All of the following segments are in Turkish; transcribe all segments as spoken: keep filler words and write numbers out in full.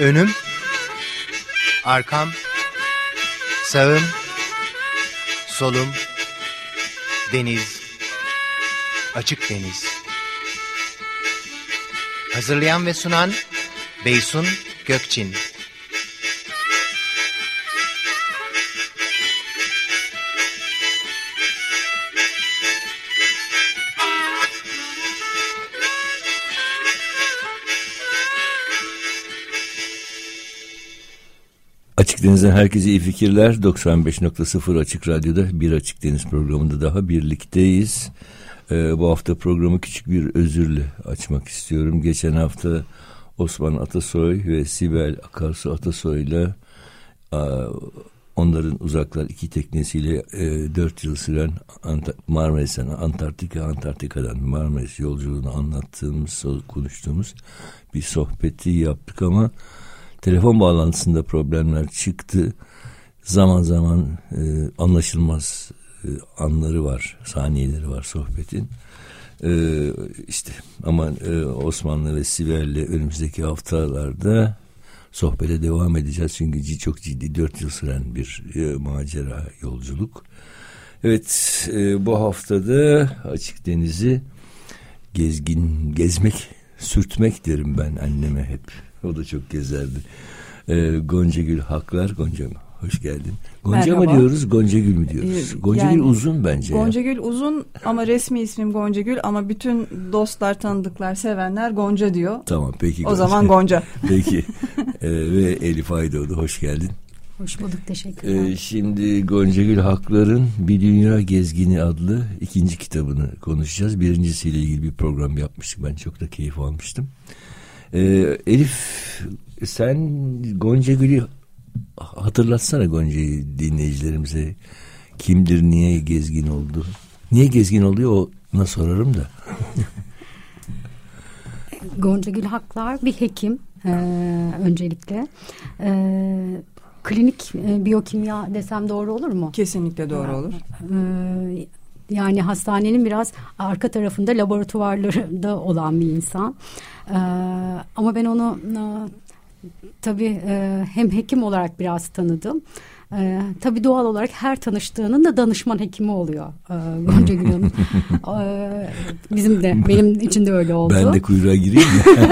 önüm, arkam, sağım, solum, deniz, açık deniz. Hazırlayan ve sunan Beysun Gökçin. Açık Deniz'den herkese iyi fikirler. doksan beş nokta sıfır Açık Radyo'da bir Açık Deniz programında daha birlikteyiz. Ee, bu hafta programı küçük bir özürle açmak istiyorum. Geçen hafta Osman Atasoy ve Sibel Akarsu Atasoy'la onların Uzaklar iki teknesiyle e, dört yıl süren Ant- Marmaris'ten Antarktika, Antarktika'dan Marmaris yolculuğunu anlattığımız, konuştuğumuz bir sohbeti yaptık ama telefon bağlantısında problemler çıktı. Zaman zaman e, anlaşılmaz e, anları var, saniyeleri var sohbetin. E, işte ama e, Osmanlı ve Sibel'le önümüzdeki haftalarda sohbete devam edeceğiz. Çünkü çok ciddi dört yıl süren bir e, macera, yolculuk. Evet, e, bu haftada Açık Deniz'i gezgin, gezmek, sürtmek derim ben anneme hep. O da çok gezerdi. Ee, Goncagül Haklar. Gonca, hoş geldin. Gonca Merhaba. Mı diyoruz, Goncagül mü diyoruz? Goncagül yani, uzun bence. Goncagül ya. uzun ama resmi ismim Goncagül ama bütün dostlar, tanıdıklar, sevenler Gonca diyor. Tamam, peki. O Gonca. zaman Gonca. Peki. ee, ve Elif Aydoğdu, hoş geldin. Hoş bulduk, teşekkürler. Ee, şimdi Goncagül Haklar'ın Bir Dünya Gezgini adlı ikinci kitabını konuşacağız. Birincisiyle ilgili bir program yapmıştık. Ben çok da keyif almıştım. Ee, Elif, sen Goncagül'ü hatırlatsana, Gonca'yı dinleyicilerimize. Kimdir, niye gezgin oldu? Niye gezgin oluyor, ona sorarım da. Goncagül Haklar bir hekim ee, öncelikle. Ee, klinik e, biyokimya desem doğru olur mu? Kesinlikle doğru olur. Ee, yani hastanenin biraz arka tarafında, laboratuvarlarında olan bir insan. Ee, ama ben onu e, tabii e, hem hekim olarak biraz tanıdım. E, tabii doğal olarak her tanıştığının da danışman hekimi oluyor. E, Goncagül Hanım. E, bizim de, benim için de öyle oldu. Ben de kuyruğa gireyim mi?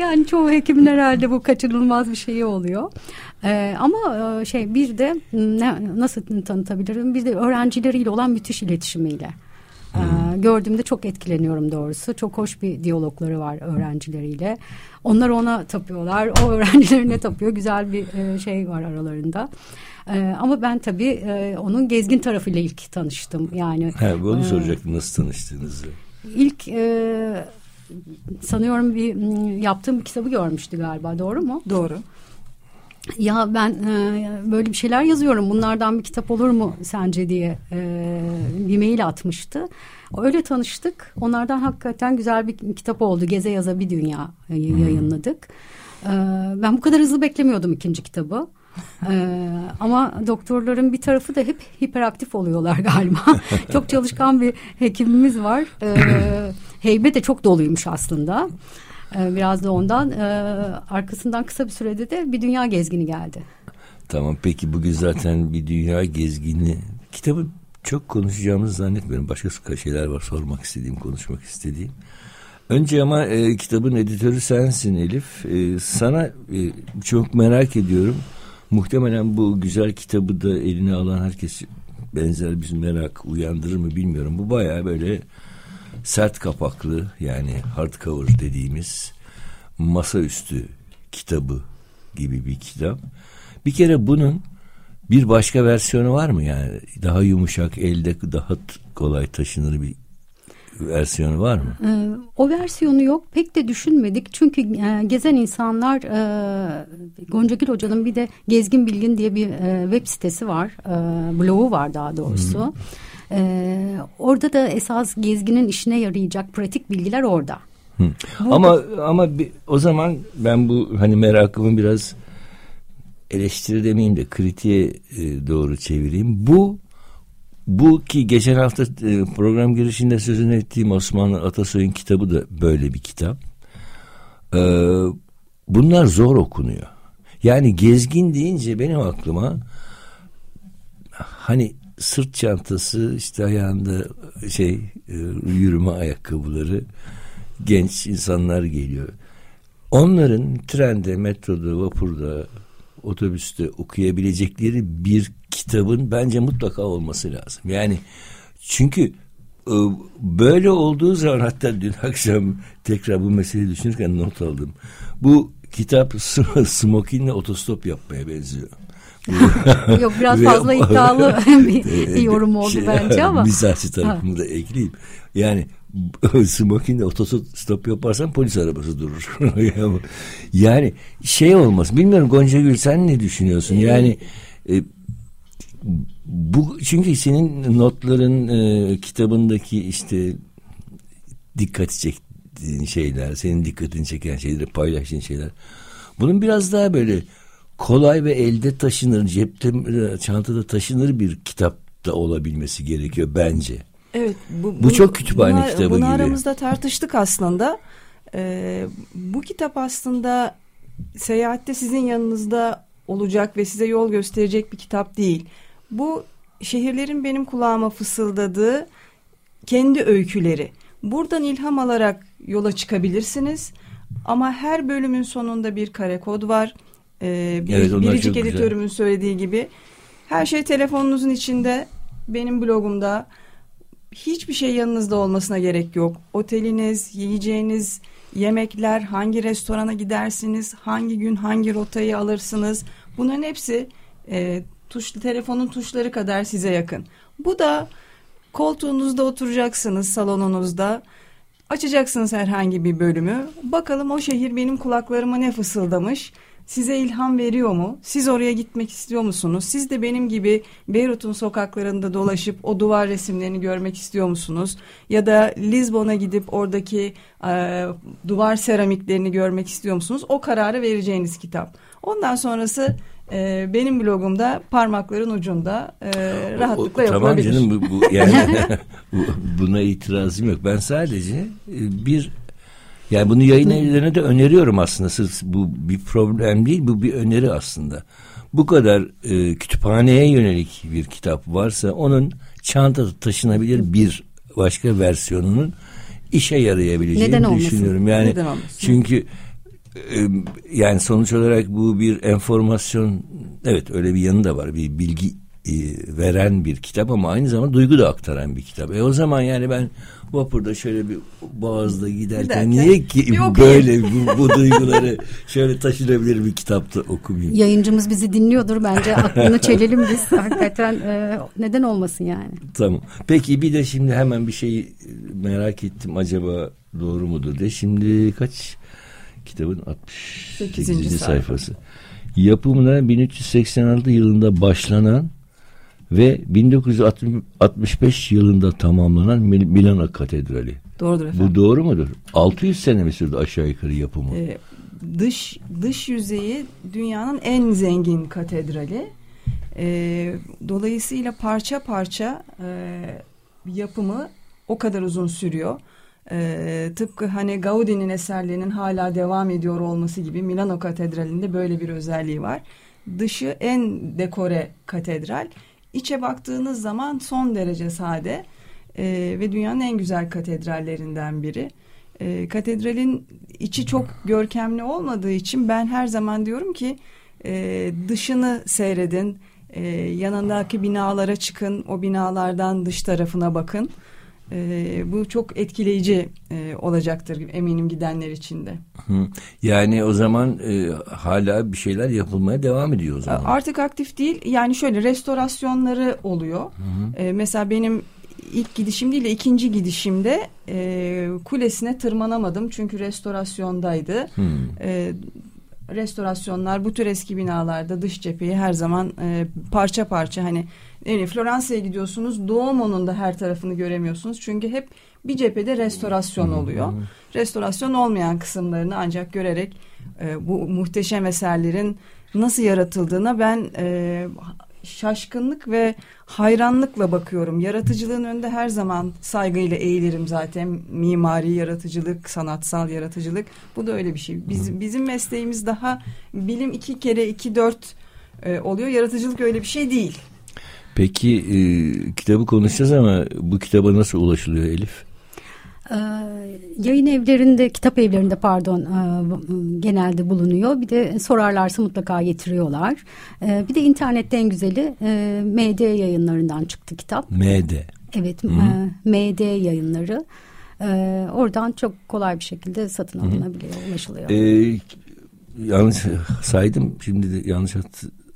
Yani çoğu hekimin herhalde bu kaçınılmaz bir şeyi oluyor. Ee, ama şey, bir de ne, nasıl tanıtabilirim? Bir de öğrencileriyle olan müthiş iletişimiyle. Hmm. Ee, gördüğümde çok etkileniyorum doğrusu. Çok hoş bir diyalogları var öğrencileriyle. Onlar ona tapıyorlar, o öğrencilerine tapıyor. Güzel bir e, şey var aralarında. Ee, ama ben tabii e, onun gezgin tarafıyla ilk tanıştım. Yani. Ha, onu e, soracaktım, nasıl tanıştığınızı. İlk e, sanıyorum bir yaptığım bir kitabı görmüştü galiba. Doğru mu? Doğru. Ya ben e, böyle bir şeyler yazıyorum, bunlardan bir kitap olur mu sence diye e, bir mail atmıştı. Öyle tanıştık. Onlardan hakikaten güzel bir kitap oldu. Geze Yaza Bir Dünya yayınladık. E, ben bu kadar hızlı beklemiyordum ikinci kitabı. Ee, ama doktorların bir tarafı da hep hiperaktif oluyorlar galiba. Çok çalışkan bir hekimimiz var. Ee, heybe de çok doluymuş aslında. Ee, biraz da ondan. Ee, arkasından kısa bir sürede de Bir Dünya Gezgini geldi. Tamam, peki bugün zaten Bir Dünya Gezgini kitabı çok konuşacağımızı zannetmiyorum. Başka şeyler var sormak istediğim, konuşmak istediğim. Önce ama e, kitabın editörü sensin Elif. E, sana e, çok merak ediyorum. Muhtemelen bu güzel kitabı da eline alan herkes benzer bir merak uyandırır mı bilmiyorum. Bu bayağı böyle sert kapaklı, yani hardcover dediğimiz masaüstü kitabı gibi bir kitap. Bir kere bunun bir başka versiyonu var mı? Yani daha yumuşak, elde daha kolay taşınır bir versiyonu var mı? O versiyonu yok. Pek de düşünmedik. Çünkü gezen insanlar, Goncagül Hoca'nın bir de Gezgin Bilgin diye bir web sitesi var. Blogu var daha doğrusu. Hmm. Ee, orada da esas gezginin işine yarayacak pratik bilgiler orada. Hmm. Ama ama bir, o zaman ben bu hani merakımı biraz eleştiri demeyeyim de kritiğe doğru çevireyim. Bu Bu ki geçen hafta program girişinde sözünü ettiğim Osman Atasoy'un kitabı da böyle bir kitap. Ee, bunlar zor okunuyor. Yani gezgin deyince benim aklıma hani sırt çantası, işte ayağında şey yürüme ayakkabıları genç insanlar geliyor. Onların trende, metroda, vapurda, otobüste okuyabilecekleri bir kitabın bence mutlaka olması lazım. Yani çünkü böyle olduğu zaman, hatta dün akşam tekrar bu meseleyi düşünürken not aldım. Bu kitap smokinle otostop yapmaya benziyor. Yok, biraz fazla iddialı bir yorum oldu şey, bence ama. Mizahi tarafımı da ekleyeyim. Yani smokinle otostop yaparsan polis arabası durur. Yani şey olmaz. Bilmiyorum Goncagül, sen ne düşünüyorsun? Yani e, bu çünkü senin notların, e, kitabındaki işte dikkati çektiğin şeyler, senin dikkatini çeken şeyleri, paylaştığın şeyler. Bunun biraz daha böyle kolay ve elde taşınır, cepte, çantada taşınır bir kitap da olabilmesi gerekiyor bence. Evet, bu, bu, bu çok kütüphane bunlar, kitabı bunu gibi. Bunu aramızda tartıştık aslında. Ee, bu kitap aslında seyahatte sizin yanınızda olacak ve size yol gösterecek bir kitap değil. Bu şehirlerin benim kulağıma fısıldadığı kendi öyküleri. Buradan ilham alarak yola çıkabilirsiniz. Ama her bölümün sonunda bir kare kod var. Ee, bir, evet, biricik editörümün güzel söylediği gibi. Her şey telefonunuzun içinde. Benim blogumda. Hiçbir şey yanınızda olmasına gerek yok. Oteliniz, yiyeceğiniz yemekler, hangi restorana gidersiniz, hangi gün hangi rotayı alırsınız. Bunların hepsi e, tuş, telefonun tuşları kadar size yakın. Bu da koltuğunuzda oturacaksınız, salonunuzda. Açacaksınız herhangi bir bölümü. Bakalım o şehir benim kulaklarıma ne fısıldamış? Size ilham veriyor mu? Siz oraya gitmek istiyor musunuz? Siz de benim gibi Beyrut'un sokaklarında dolaşıp o duvar resimlerini görmek istiyor musunuz? Ya da Lizbon'a gidip oradaki e, duvar seramiklerini görmek istiyor musunuz? O kararı vereceğiniz kitap. Ondan sonrası e, benim blogumda parmakların ucunda e, rahatlıkla o, o, yapılabilir. Tamam canım, bu, bu, yani, buna itirazım yok. Ben sadece bir... Yani bunu yayın evlerine de öneriyorum aslında. Sırf bu bir problem değil, bu bir öneri aslında. Bu kadar e, kütüphaneye yönelik bir kitap varsa onun çantada taşınabilir bir başka versiyonunun işe yarayabileceğini düşünüyorum. Yani neden olmasın? Çünkü e, yani sonuç olarak bu bir enformasyon, evet öyle bir yanı da var. Bir bilgi e, veren bir kitap ama aynı zamanda duygu da aktaran bir kitap. E o zaman yani ben vapurda şöyle bir Boğaz'da giderken Derken, niye ki böyle bu, bu duyguları şöyle taşınabilir bir kitapta okumayayım? Yayıncımız bizi dinliyordur bence, aklını çelelim biz hakikaten, e, neden olmasın yani. Tamam. Peki bir de şimdi hemen bir şeyi merak ettim, acaba doğru mudur diye. Şimdi kaç kitabın altmış sekizinci sayfası. Yapımına bin üç yüz seksen altı yılında başlanan ve bin dokuz yüz altmış beş yılında tamamlanan Milano Katedrali. Doğrudur efendim. Bu doğru mudur? altı yüz sene mi sürdü aşağı yukarı yapımı? Ee, dış dış yüzeyi dünyanın en zengin katedrali. Ee, dolayısıyla parça parça e, yapımı o kadar uzun sürüyor. Ee, tıpkı hani Gaudi'nin eserlerinin hala devam ediyor olması gibi Milano Katedrali'nde böyle bir özelliği var. Dışı en dekore katedral. İçe baktığınız zaman son derece sade e, ve dünyanın en güzel katedrallerinden biri. E, katedralin içi çok görkemli olmadığı için ben her zaman diyorum ki e, dışını seyredin, e, yanındaki binalara çıkın, o binalardan dış tarafına bakın. E, bu çok etkileyici e, olacaktır eminim gidenler için de. Yani o zaman e, hala bir şeyler yapılmaya devam ediyor o zaman. Artık aktif değil. Yani şöyle restorasyonları oluyor. Hı hı. E, mesela benim ilk gidişim değil de ikinci gidişimde e, kulesine tırmanamadım. Çünkü restorasyondaydı. Hı. E, restorasyonlar bu tür eski binalarda dış cepheyi her zaman e, parça parça hani yani Floransa'ya gidiyorsunuz, Duomo'nun da her tarafını göremiyorsunuz. Çünkü hep bir cephede restorasyon oluyor. Restorasyon olmayan kısımlarını ancak görerek e, bu muhteşem eserlerin nasıl yaratıldığına ben e, şaşkınlık ve hayranlıkla bakıyorum. Yaratıcılığın önünde her zaman saygıyla eğilirim zaten. Mimari yaratıcılık, sanatsal yaratıcılık. Bu da öyle bir şey. Biz, bizim mesleğimiz daha bilim iki kere iki dört e, oluyor. Yaratıcılık öyle bir şey değil. Peki e, kitabı konuşacağız ama bu kitaba nasıl ulaşılıyor Elif? Ee, yayın evlerinde, kitap evlerinde pardon e, genelde bulunuyor. Bir de sorarlarsa mutlaka getiriyorlar. E, bir de internetten en güzeli e, M D yayınlarından çıktı kitap. M D? Evet, e, M D yayınları. E, oradan çok kolay bir şekilde satın alınabiliyor, Hı-hı. ulaşılıyor. Ee, yanlış saydım, şimdi de yanlış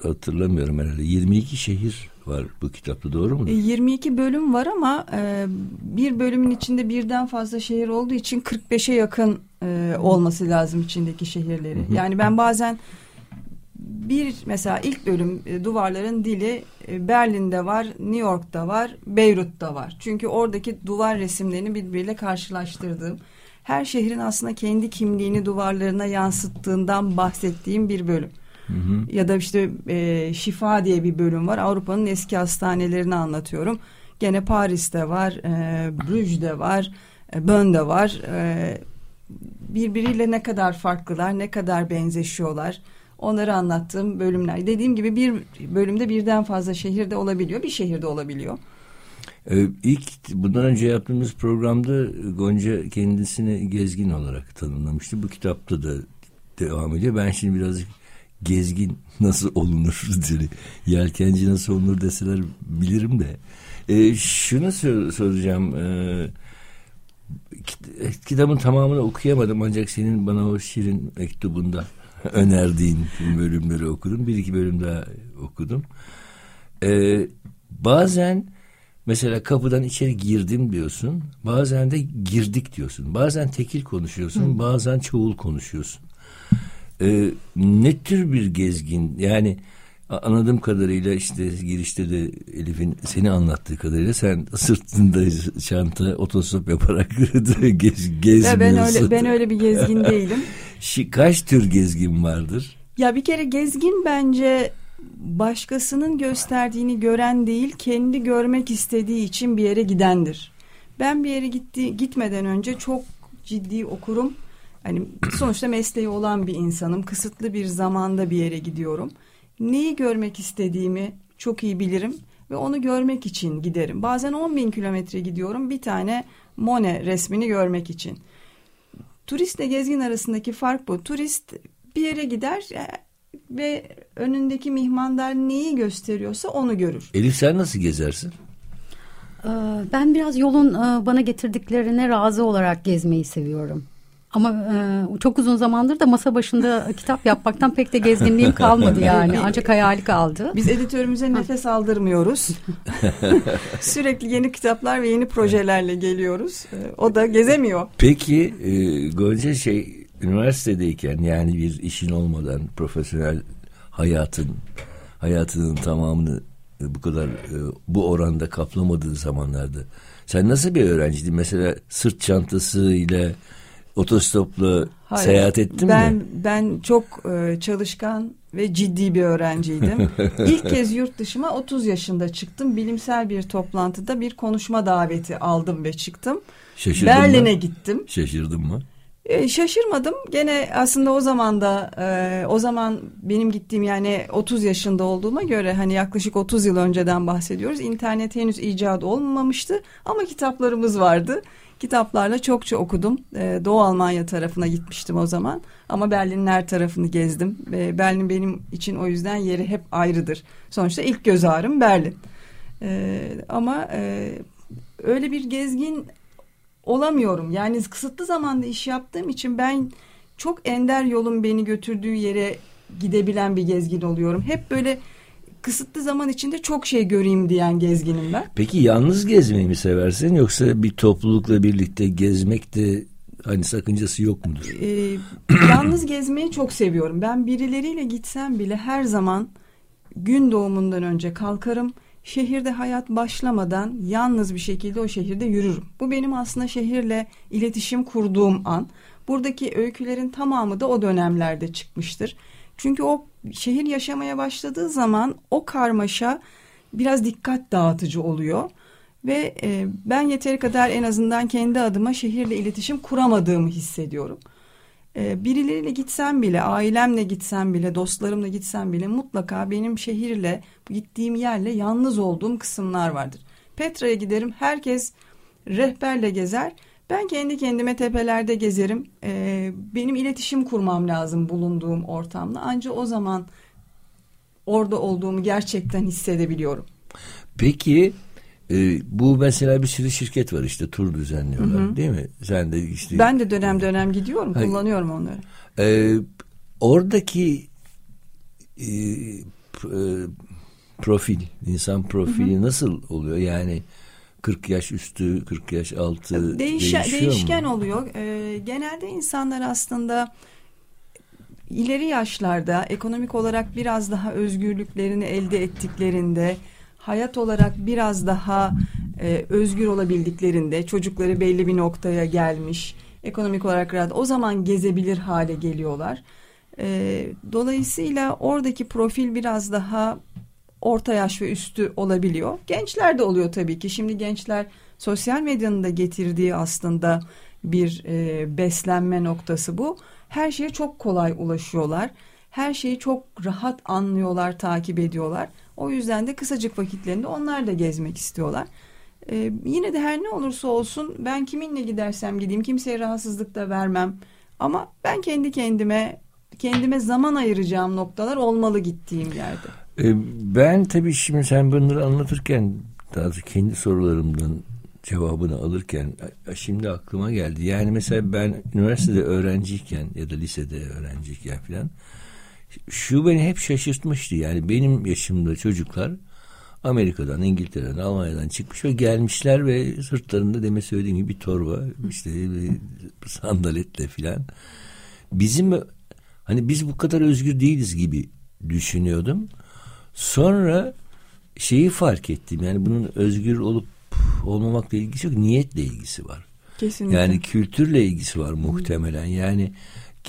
hatırlamıyorum herhalde. yirmi iki şehir var bu kitapta, doğru mu? yirmi iki bölüm var ama e, bir bölümün içinde birden fazla şehir olduğu için kırk beşe yakın e, olması lazım içindeki şehirleri. Hı hı. Yani ben bazen bir mesela ilk bölüm e, duvarların dili e, Berlin'de var, New York'ta var, Beyrut'ta var. Çünkü oradaki duvar resimlerini birbiriyle karşılaştırdığım, her şehrin aslında kendi kimliğini duvarlarına yansıttığından bahsettiğim bir bölüm. Hı hı. Ya da işte e, şifa diye bir bölüm var. Avrupa'nın eski hastanelerini anlatıyorum. Gene Paris'te var, e, Bruges'de var, e, Bonn'de var. E, birbiriyle ne kadar farklılar, ne kadar benzeşiyorlar. Onları anlattığım bölümler. Dediğim gibi bir bölümde birden fazla şehirde olabiliyor, bir şehirde olabiliyor. Ee, ilk bundan önce yaptığımız programda Gonca kendisini gezgin olarak tanımlamıştı. Bu kitapta da devam ediyor. Ben şimdi birazcık gezgin nasıl olunur diye, yelkenci nasıl olunur deseler bilirim de. E, şunu sor- soracağım. E, kitabın tamamını okuyamadım ancak senin bana o şiirin mektubunda önerdiğin bölümleri okudum. Bir iki bölüm daha okudum. E, bazen mesela kapıdan içeri girdim diyorsun. Bazen de girdik diyorsun. Bazen tekil konuşuyorsun. Hı. Bazen çoğul konuşuyorsun. Ee, ne tür bir gezgin, yani anladığım kadarıyla işte girişte de Elif'in seni anlattığı kadarıyla sen sırtında çanta otostop yaparak gez, gezmiyorsun. Ya ben öyle, ben öyle bir gezgin değilim. Kaç tür gezgin vardır? Ya bir kere gezgin bence başkasının gösterdiğini gören değil, kendi görmek istediği için bir yere gidendir. Ben bir yere gitti, gitmeden önce çok ciddi okurum. Hani sonuçta mesleği olan bir insanım. Kısıtlı bir zamanda bir yere gidiyorum. Neyi görmek istediğimi çok iyi bilirim ve onu görmek için giderim. Bazen on bin kilometre gidiyorum bir tane Monet resmini görmek için. Turistle gezgin arasındaki fark bu. Turist bir yere gider ve önündeki mihmandar neyi gösteriyorsa onu görür. Elif, sen nasıl gezersin? Ben biraz yolun bana getirdiklerine razı olarak gezmeyi seviyorum. Ama e, çok uzun zamandır da masa başında kitap yapmaktan pek de gezginliğim kalmadı yani. Ancak hayali kaldı. Biz editörümüze nefes aldırmıyoruz. Sürekli yeni kitaplar ve yeni projelerle geliyoruz. O da gezemiyor. Peki e, Gonca şey üniversitedeyken, yani bir işin olmadan profesyonel hayatın hayatının tamamını bu kadar bu oranda kaplamadığı zamanlarda sen nasıl bir öğrenciydin? Mesela sırt çantası ile otostopla Hayır, seyahat ettin ben, mi? Ben çok e, çalışkan ve ciddi bir öğrenciydim. İlk kez yurt dışıma otuz yaşında çıktım. Bilimsel bir toplantıda bir konuşma daveti aldım ve çıktım. Şaşırdın Berlin'e mı? Gittim. Şaşırdın mı? E, şaşırmadım. Gene aslında o zaman da e, o zaman benim gittiğim, yani otuz yaşında olduğuma göre hani yaklaşık otuz yıl önceden bahsediyoruz. İnternet henüz icat olmamıştı ama kitaplarımız vardı. Kitaplarla çokça okudum. Ee, Doğu Almanya tarafına gitmiştim o zaman. Ama Berlin'in her tarafını gezdim. Ee, Berlin benim için o yüzden yeri hep ayrıdır. Sonuçta ilk göz ağrım Berlin. Ee, ama e, öyle bir gezgin olamıyorum. Yani kısıtlı zamanda iş yaptığım için ben çok ender yolun beni götürdüğü yere gidebilen bir gezgin oluyorum. Hep böyle kısıtlı zaman içinde çok şey göreyim diyen gezginim ben. Peki yalnız gezmeyi mi seversin, yoksa bir toplulukla birlikte gezmekte hani sakıncası yok mudur? Ee, yalnız gezmeyi çok seviyorum. Ben birileriyle gitsem bile her zaman gün doğumundan önce kalkarım. Şehirde hayat başlamadan yalnız bir şekilde o şehirde yürürüm. Bu benim aslında şehirle iletişim kurduğum an. Buradaki öykülerin tamamı da o dönemlerde çıkmıştır. Çünkü o şehir yaşamaya başladığı zaman o karmaşa biraz dikkat dağıtıcı oluyor. Ve e, ben yeteri kadar en azından kendi adıma şehirle iletişim kuramadığımı hissediyorum. E, birileriyle gitsem bile, ailemle gitsem bile, dostlarımla gitsem bile mutlaka benim şehirle, gittiğim yerle yalnız olduğum kısımlar vardır. Petra'ya giderim, herkes rehberle gezer. Ben kendi kendime tepelerde gezerim. E, benim iletişim kurmam lazım bulunduğum ortamla. Ancak o zaman orada olduğumu gerçekten hissedebiliyorum. Peki... Ee, bu mesela bir sürü şirket var işte tur düzenliyorlar, hı hı, değil mi? Sen de işte, ben de dönem dönem gidiyorum, hani, kullanıyorum onları. E, oradaki e, profil, insan profili, hı hı, nasıl oluyor? Yani kırk yaş üstü, kırk yaş altı Değişe, değişiyor değişken mu? Oluyor. E, genelde insanlar aslında ileri yaşlarda ekonomik olarak biraz daha özgürlüklerini elde ettiklerinde, hayat olarak biraz daha e, özgür olabildiklerinde, çocukları belli bir noktaya gelmiş, ekonomik olarak rahat, o zaman gezebilir hale geliyorlar. E, dolayısıyla oradaki profil biraz daha orta yaş ve üstü olabiliyor. Gençler de oluyor tabii ki. Şimdi gençler sosyal medyanın da getirdiği aslında bir e, beslenme noktası bu. Her şeye çok kolay ulaşıyorlar. Her şeyi çok rahat anlıyorlar, takip ediyorlar. O yüzden de kısacık vakitlerinde onlar da gezmek istiyorlar. Ee, yine de her ne olursa olsun ben kiminle gidersem gideyim kimseye rahatsızlık da vermem. Ama ben kendi kendime kendime zaman ayıracağım noktalar olmalı gittiğim yerde. Ee, ben tabii şimdi sen bunları anlatırken, daha kendi sorularımdan cevabını alırken şimdi aklıma geldi. Yani mesela ben üniversitede öğrenciyken ya da lisede öğrenciyken falan, şu beni hep şaşırtmıştı. Yani benim yaşımda çocuklar Amerika'dan, İngiltere'den, Almanya'dan çıkmış ve gelmişler ve sırtlarında deme söylediğim gibi bir torba, işte bir sandaletle filan. Bizim hani biz bu kadar özgür değiliz gibi düşünüyordum. Sonra şeyi fark ettim. Yani bunun özgür olup olmamakla ilgisi yok. Niyetle ilgisi var. Kesinlikle. Yani kültürle ilgisi var muhtemelen. Yani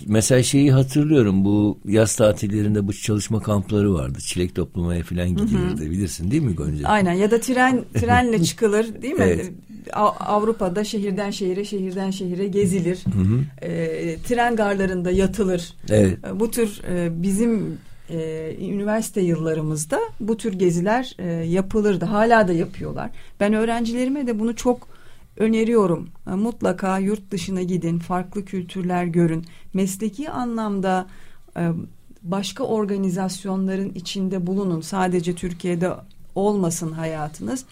mesela şeyi hatırlıyorum, bu yaz tatillerinde bu çalışma kampları vardı. Çilek toplamaya falan gidilirdi, bilirsin değil mi Gonca? Aynen, ya da tren trenle çıkılır değil mi? Evet. Avrupa'da şehirden şehire, şehirden şehire gezilir. Hı hı. E, tren garlarında yatılır. Evet. E, bu tür e, bizim e, üniversite yıllarımızda bu tür geziler e, yapılırdı. Hala da yapıyorlar. Ben öğrencilerime de bunu çok öneriyorum. Mutlaka yurt dışına gidin, farklı kültürler görün. Mesleki anlamda başka organizasyonların içinde bulunun. Sadece Türkiye'de olmasın hayatınız.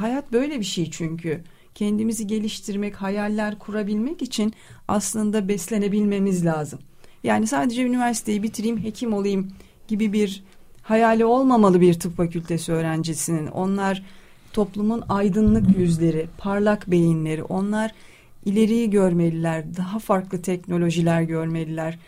Hayat böyle bir şey çünkü. Kendimizi geliştirmek, hayaller kurabilmek için aslında beslenebilmemiz lazım. Yani sadece üniversiteyi bitireyim, hekim olayım gibi bir hayali olmamalı bir tıp fakültesi öğrencisinin. Onlar toplumun aydınlık yüzleri, parlak beyinleri, onlar ileriyi görmeliler, daha farklı teknolojiler görmeliler.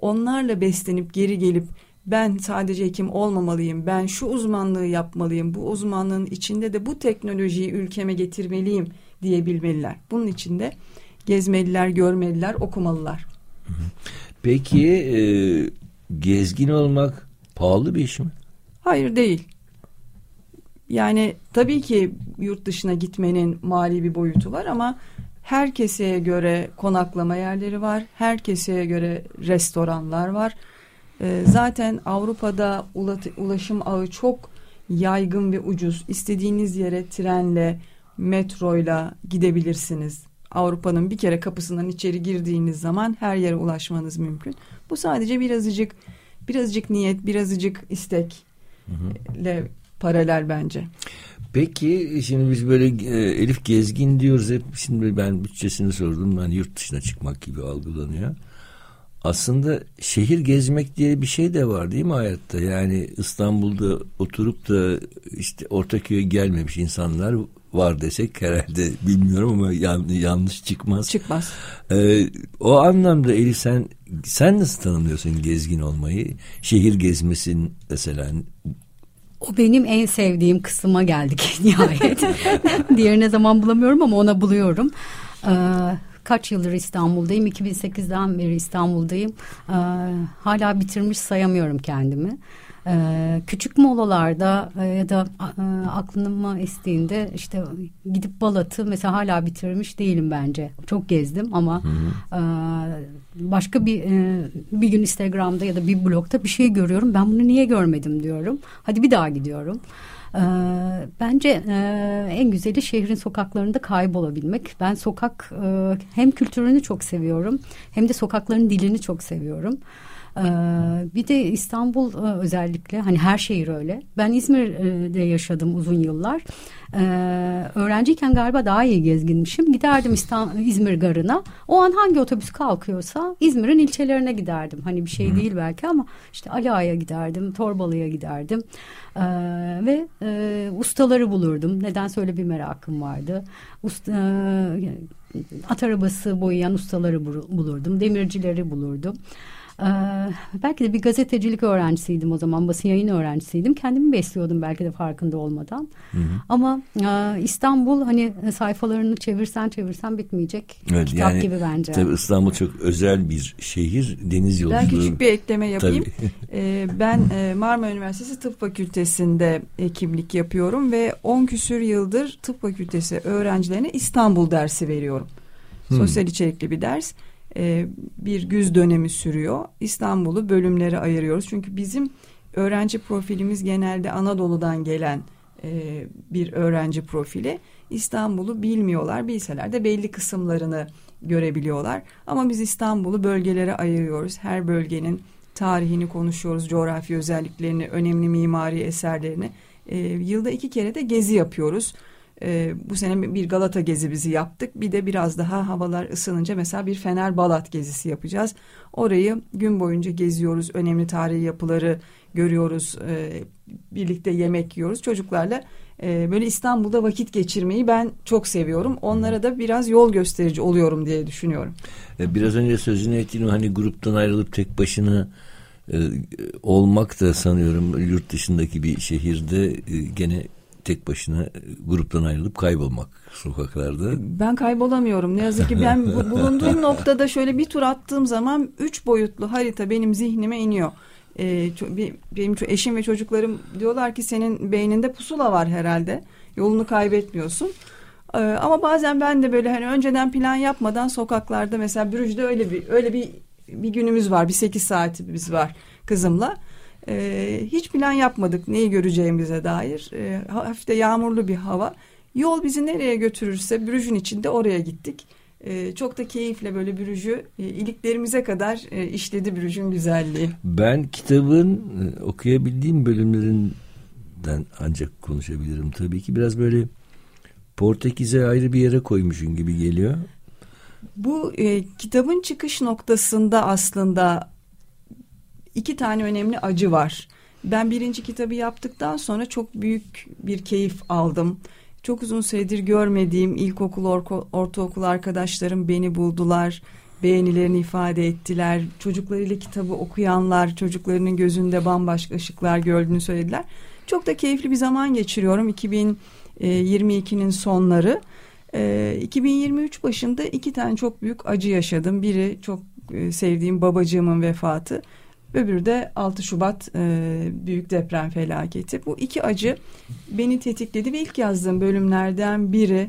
Onlarla beslenip geri gelip ben sadece hekim olmamalıyım, ben şu uzmanlığı yapmalıyım, bu uzmanlığın içinde de bu teknolojiyi ülkeme getirmeliyim diyebilmeliler. Bunun için de gezmeliler, görmeliler, okumalılar. Peki e, gezgin olmak pahalı bir iş mi? Hayır, değil. Yani tabii ki yurt dışına gitmenin mali bir boyutu var ama herkese göre konaklama yerleri var. Herkese göre restoranlar var. Ee, zaten Avrupa'da ulaşım ağı çok yaygın ve ucuz. İstediğiniz yere trenle, metroyla gidebilirsiniz. Avrupa'nın bir kere kapısından içeri girdiğiniz zaman her yere ulaşmanız mümkün. Bu sadece birazcık, birazcık niyet, birazcık istekle paralel bence. Peki şimdi biz böyle e, Elif gezgin diyoruz hep. Şimdi ben bütçesini sordum. Hani yurt dışına çıkmak gibi algılanıyor. Aslında şehir gezmek diye bir şey de var değil mi hayatta? Yani İstanbul'da oturup da işte Ortaköy'e gelmemiş insanlar var desek herhalde, bilmiyorum ama yan, yanlış çıkmaz. Çıkmaz. Ee, o anlamda Elif sen sen nasıl tanımlıyorsun gezgin olmayı? Şehir gezmesin mesela. O benim en sevdiğim kısma geldik nihayet. Diğerine zaman bulamıyorum ama ona buluyorum. Ee, kaç yıldır İstanbul'dayım? iki bin sekizden beri İstanbul'dayım. Ee, hala bitirmiş sayamıyorum kendimi. Ee, küçük molalarda e, ya da e, aklıma estiğinde işte gidip Balat'ı mesela hala bitirmiş değilim bence. Çok gezdim ama e, başka bir e, bir gün Instagram'da ya da bir blogda bir şey görüyorum. Ben bunu niye görmedim diyorum. Hadi bir daha gidiyorum. Ee, bence e, en güzeli şehrin sokaklarında kaybolabilmek. Ben sokak e, hem kültürünü çok seviyorum hem de sokakların dilini çok seviyorum. Ee, bir de İstanbul özellikle, hani her şehir öyle. Ben İzmir'de yaşadım uzun yıllar. Ee, öğrenciyken galiba daha iyi gezginmişim. Giderdim İstanbul, İzmir garına. O an hangi otobüs kalkıyorsa İzmir'in ilçelerine giderdim. Hani bir şey Hı. değil belki ama işte Ali Ağa'ya giderdim, Torbalı'ya giderdim. Ee, ve e, ustaları bulurdum. Nedense öyle bir merakım vardı. Usta, e, at arabası boyayan ustaları bulurdum. Demircileri bulurdum. Ee, belki de bir gazetecilik öğrencisiydim o zaman, basın yayın öğrencisiydim, kendimi besliyordum belki de farkında olmadan. Hı hı. Ama e, İstanbul hani sayfalarını çevirsen çevirsen bitmeyecek, evet, kitap yani, gibi bence. Tabii İstanbul çok özel bir şehir, deniz yolculuğu. Ben küçük bir ekleme yapayım. ee, ben e, Marmara Üniversitesi Tıp Fakültesi'nde hekimlik yapıyorum ve on küsür yıldır Tıp Fakültesi öğrencilerine İstanbul dersi veriyorum. Hı. Sosyal içerikli bir ders. Bir güz dönemi sürüyor. İstanbul'u bölümlere ayırıyoruz. Çünkü bizim öğrenci profilimiz genelde Anadolu'dan gelen bir öğrenci profili. İstanbul'u bilmiyorlar. Bilseler de belli kısımlarını görebiliyorlar. Ama biz İstanbul'u bölgelere ayırıyoruz. Her bölgenin tarihini konuşuyoruz. Coğrafi özelliklerini, önemli mimari eserlerini. Yılda iki kere de gezi yapıyoruz. Ee, bu sene bir Galata gezi bizi yaptık. Bir de biraz daha havalar ısınınca mesela bir Fener Balat gezisi yapacağız. Orayı gün boyunca geziyoruz. Önemli tarihi yapıları görüyoruz. Ee, birlikte yemek yiyoruz. Çocuklarla e, böyle İstanbul'da vakit geçirmeyi ben çok seviyorum. Onlara da biraz yol gösterici oluyorum diye düşünüyorum. Biraz önce sözünü ettiğim hani gruptan ayrılıp tek başına e, olmak da sanıyorum yurt dışındaki bir şehirde e, gene tek başına gruptan ayrılıp kaybolmak sokaklarda. Ben kaybolamıyorum. Ne yazık ki ben bulunduğum noktada şöyle bir tur attığım zaman üç boyutlu harita benim zihnime iniyor. Ee, benim eşim ve çocuklarım diyorlar ki senin beyninde pusula var herhalde. Yolunu kaybetmiyorsun. Ee, ama bazen ben de böyle hani önceden plan yapmadan sokaklarda mesela Brüj'de öyle bir öyle bir bir günümüz var. Bir sekiz saatimiz var kızımla. Ee, hiç plan yapmadık neyi göreceğimize dair. Ee, hafif de yağmurlu bir hava. Yol bizi nereye götürürse Brüj'ün içinde oraya gittik. Ee, çok da keyifle böyle Brüj'ü e, iliklerimize kadar e, işledi Brüj'ün güzelliği. Ben kitabın e, okuyabildiğim bölümlerinden ancak konuşabilirim tabii ki. Biraz böyle Portekiz'e ayrı bir yere koymuşun gibi geliyor. Bu e, kitabın çıkış noktasında aslında İki tane önemli acı var. Ben birinci kitabı yaptıktan sonra çok büyük bir keyif aldım. Çok uzun süredir görmediğim ilkokul, orko, ortaokul arkadaşlarım beni buldular. Beğenilerini ifade ettiler. Çocuklarıyla kitabı okuyanlar, çocuklarının gözünde bambaşka ışıklar gördüğünü söylediler. Çok da keyifli bir zaman geçiriyorum. iki bin yirmi ikinin sonları. iki bin yirmi üç başında iki tane çok büyük acı yaşadım. Biri çok sevdiğim babacığımın vefatı. Öbürü de altı Şubat e, büyük deprem felaketi. Bu iki acı beni tetikledi ve ilk yazdığım bölümlerden biri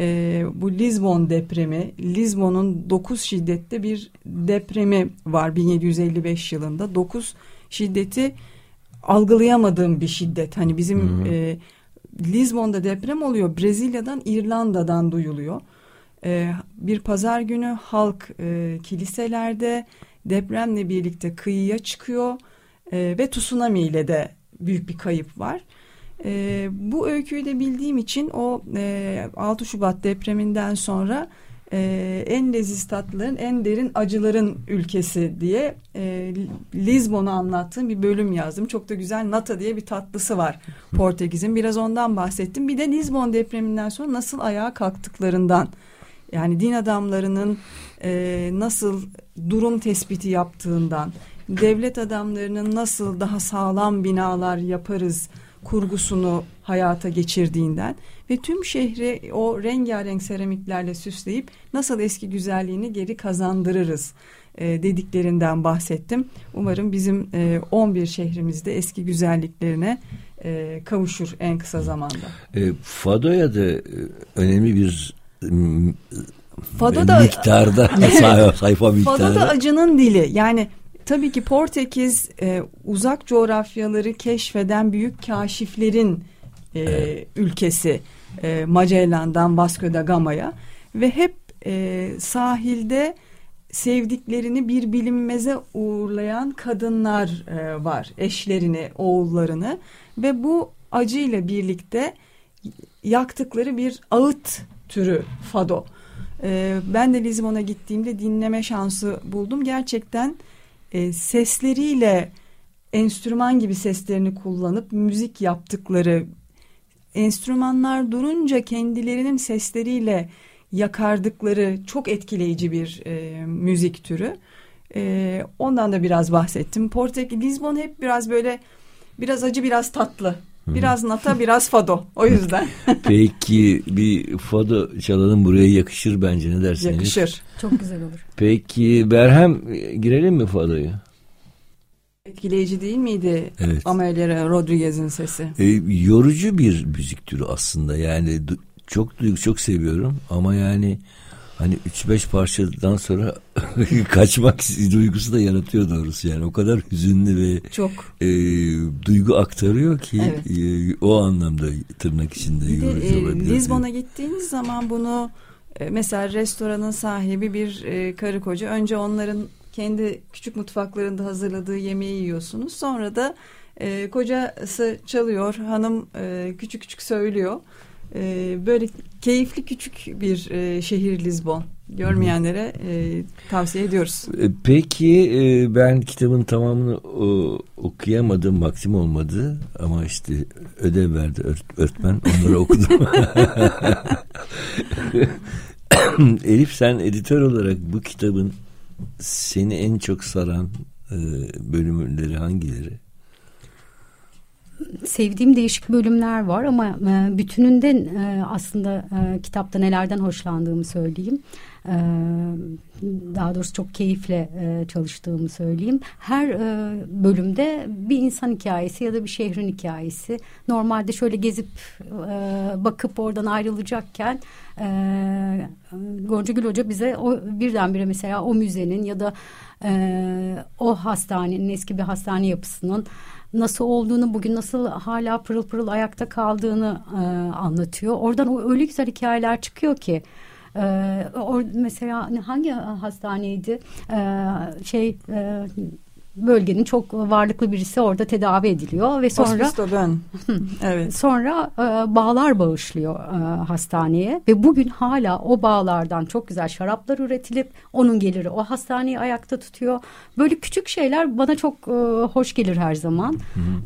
e, bu Lizbon depremi. Lizbon'un dokuz şiddette bir depremi var bin yedi yüz elli beş yılında. dokuz şiddeti algılayamadığım bir şiddet. Hani bizim hmm. e, Lizbon'da deprem oluyor. Brezilya'dan, İrlanda'dan duyuluyor. E, bir pazar günü halk e, kiliselerde depremle birlikte kıyıya çıkıyor e, ve tsunami ile de büyük bir kayıp var. E, bu öyküyü de bildiğim için o e, altı Şubat depreminden sonra e, en leziz tatlıların, en derin acıların ülkesi diye e, Lizbon'u anlattığım bir bölüm yazdım. Çok da güzel nata diye bir tatlısı var Portekiz'in. Biraz ondan bahsettim. Bir de Lizbon depreminden sonra nasıl ayağa kalktıklarından. Yani din adamlarının e, nasıl durum tespiti yaptığından, devlet adamlarının nasıl daha sağlam binalar yaparız kurgusunu hayata geçirdiğinden ve tüm şehri o rengarenk seramiklerle süsleyip nasıl eski güzelliğini geri kazandırırız e, dediklerinden bahsettim. Umarım bizim e, on bir şehrimizde eski güzelliklerine e, kavuşur en kısa zamanda. E, Fado'ya da e, önemli bir m, Fado'da, miktarda sayfa, sayfa miktarda. Fado'da acının dili, yani tabii ki Portekiz e, uzak coğrafyaları keşfeden büyük kaşiflerin e, evet. ülkesi. E, Magellan'dan Vasco da Gama'ya ve hep e, sahilde sevdiklerini bir bilinmeze uğurlayan kadınlar e, var. Eşlerini, oğullarını ve bu acıyla birlikte yaktıkları bir ağıt türü Fado. E, ben de Lizbon'a gittiğimde dinleme şansı buldum. Gerçekten E, sesleriyle, enstrüman gibi seslerini kullanıp müzik yaptıkları, enstrümanlar durunca kendilerinin sesleriyle yakardıkları çok etkileyici bir e, müzik türü. E, ondan da biraz bahsettim. Portekiz, Lizbon hep biraz böyle biraz acı, biraz tatlı. Biraz nata, biraz fado. O yüzden. Peki bir fado çalalım, buraya yakışır bence, ne dersiniz? Yakışır. Çok güzel olur. Peki Berhem, girelim mi fadoyu? Etkileyici değil miydi? Evet. Amelia Rodriguez'in sesi. E, yorucu bir müzik türü aslında. Yani çok duygu çok seviyorum ama yani hani üç beş parçadan sonra kaçmak duygusu da yaratıyor doğrusu. Yani o kadar hüzünlü ve çok e, duygu aktarıyor ki evet. e, o anlamda tırnak içinde bir yorucu de, olabilir. Lizbon'a yani gittiğiniz zaman bunu e, mesela restoranın sahibi bir e, karı koca, önce onların kendi küçük mutfaklarında hazırladığı yemeği yiyorsunuz. Sonra da e, kocası çalıyor, hanım e, küçük küçük söylüyor. Böyle keyifli küçük bir şehir Lizbon. Görmeyenlere tavsiye ediyoruz. Peki ben kitabın tamamını okuyamadım, vaktim olmadı ama işte ödev verdi öğretmen, onları okudum. Elif, sen editör olarak bu kitabın seni en çok saran bölümleri hangileri? Sevdiğim değişik bölümler var ama bütününden aslında kitapta nelerden hoşlandığımı söyleyeyim. Daha doğrusu çok keyifle çalıştığımı söyleyeyim. Her bölümde bir insan hikayesi ya da bir şehrin hikayesi. Normalde şöyle gezip bakıp oradan ayrılacakken Goncagül Hoca bize o, birdenbire mesela o müzenin ya da o hastanenin, eski bir hastane yapısının nasıl olduğunu, bugün nasıl hala pırıl pırıl ayakta kaldığını e, anlatıyor. Oradan o öyle güzel hikayeler çıkıyor ki e, or, mesela hangi hastaneydi? E, şey e, bölgenin çok varlıklı birisi orada tedavi ediliyor ve sonra evet. sonra e, bağlar bağışlıyor e, hastaneye ve bugün hala o bağlardan çok güzel şaraplar üretilip onun geliri o hastaneyi ayakta tutuyor. Böyle küçük şeyler bana çok e, hoş gelir her zaman.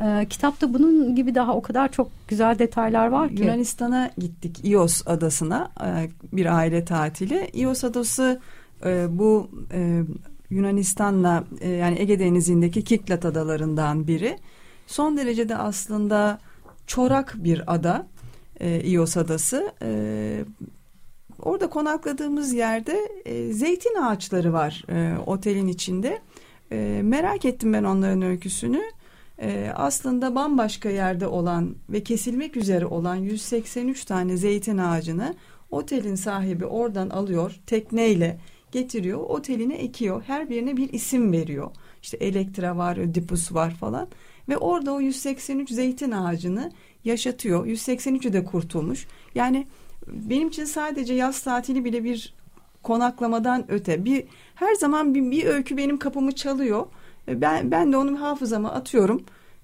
E, kitapta bunun gibi daha o kadar çok güzel detaylar var ki. Yunanistan'a gittik, İos adasına, e, bir aile tatili. İos adası e, bu e, Yunanistan'la e, yani Ege Denizi'ndeki Kiklat adalarından biri. Son derecede aslında çorak bir ada, e, İos adası. E, orada konakladığımız yerde e, zeytin ağaçları var e, otelin içinde. E, merak ettim ben onların öyküsünü. E, aslında bambaşka yerde olan ve kesilmek üzere olan yüz seksen üç tane zeytin ağacını otelin sahibi oradan alıyor tekneyle, getiriyor, oteline ekiyor. Her birine bir isim veriyor. İşte Elektra var, Ödipus var falan. Ve orada o yüz seksen üç zeytin ağacını yaşatıyor. yüz seksen üçü de kurtulmuş. Yani benim için sadece yaz tatili bile bir konaklamadan öte. Bir, her zaman bir, bir öykü benim kapımı çalıyor. Ben, ben de onu hafızama atıyorum.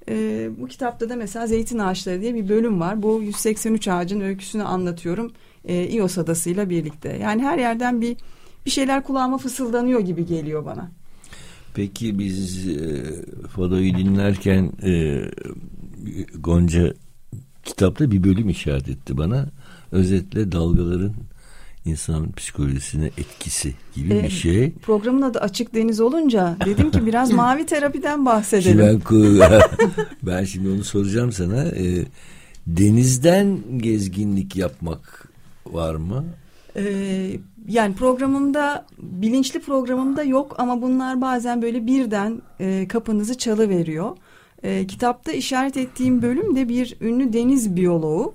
Ee, bu kitapta da mesela zeytin ağaçları diye bir bölüm var. Bu yüz seksen üç ağacın öyküsünü anlatıyorum. Ee, İos adasıyla birlikte. Yani her yerden bir Bir şeyler kulağıma fısıldanıyor gibi geliyor bana. Peki biz e, Fado'yu dinlerken e, Gonca kitapta bir bölüm işaret etti bana. Özetle dalgaların insanın psikolojisine etkisi gibi e, bir şey. Programın adı Açık Deniz olunca dedim ki biraz mavi terapiden bahsedelim. Ben şimdi onu soracağım sana. E, denizden gezginlik yapmak var mı? E, yani programımda, bilinçli programımda yok ama bunlar bazen böyle birden e, kapınızı çalıveriyor. E, kitapta işaret ettiğim bölümde bir ünlü deniz biyoloğu.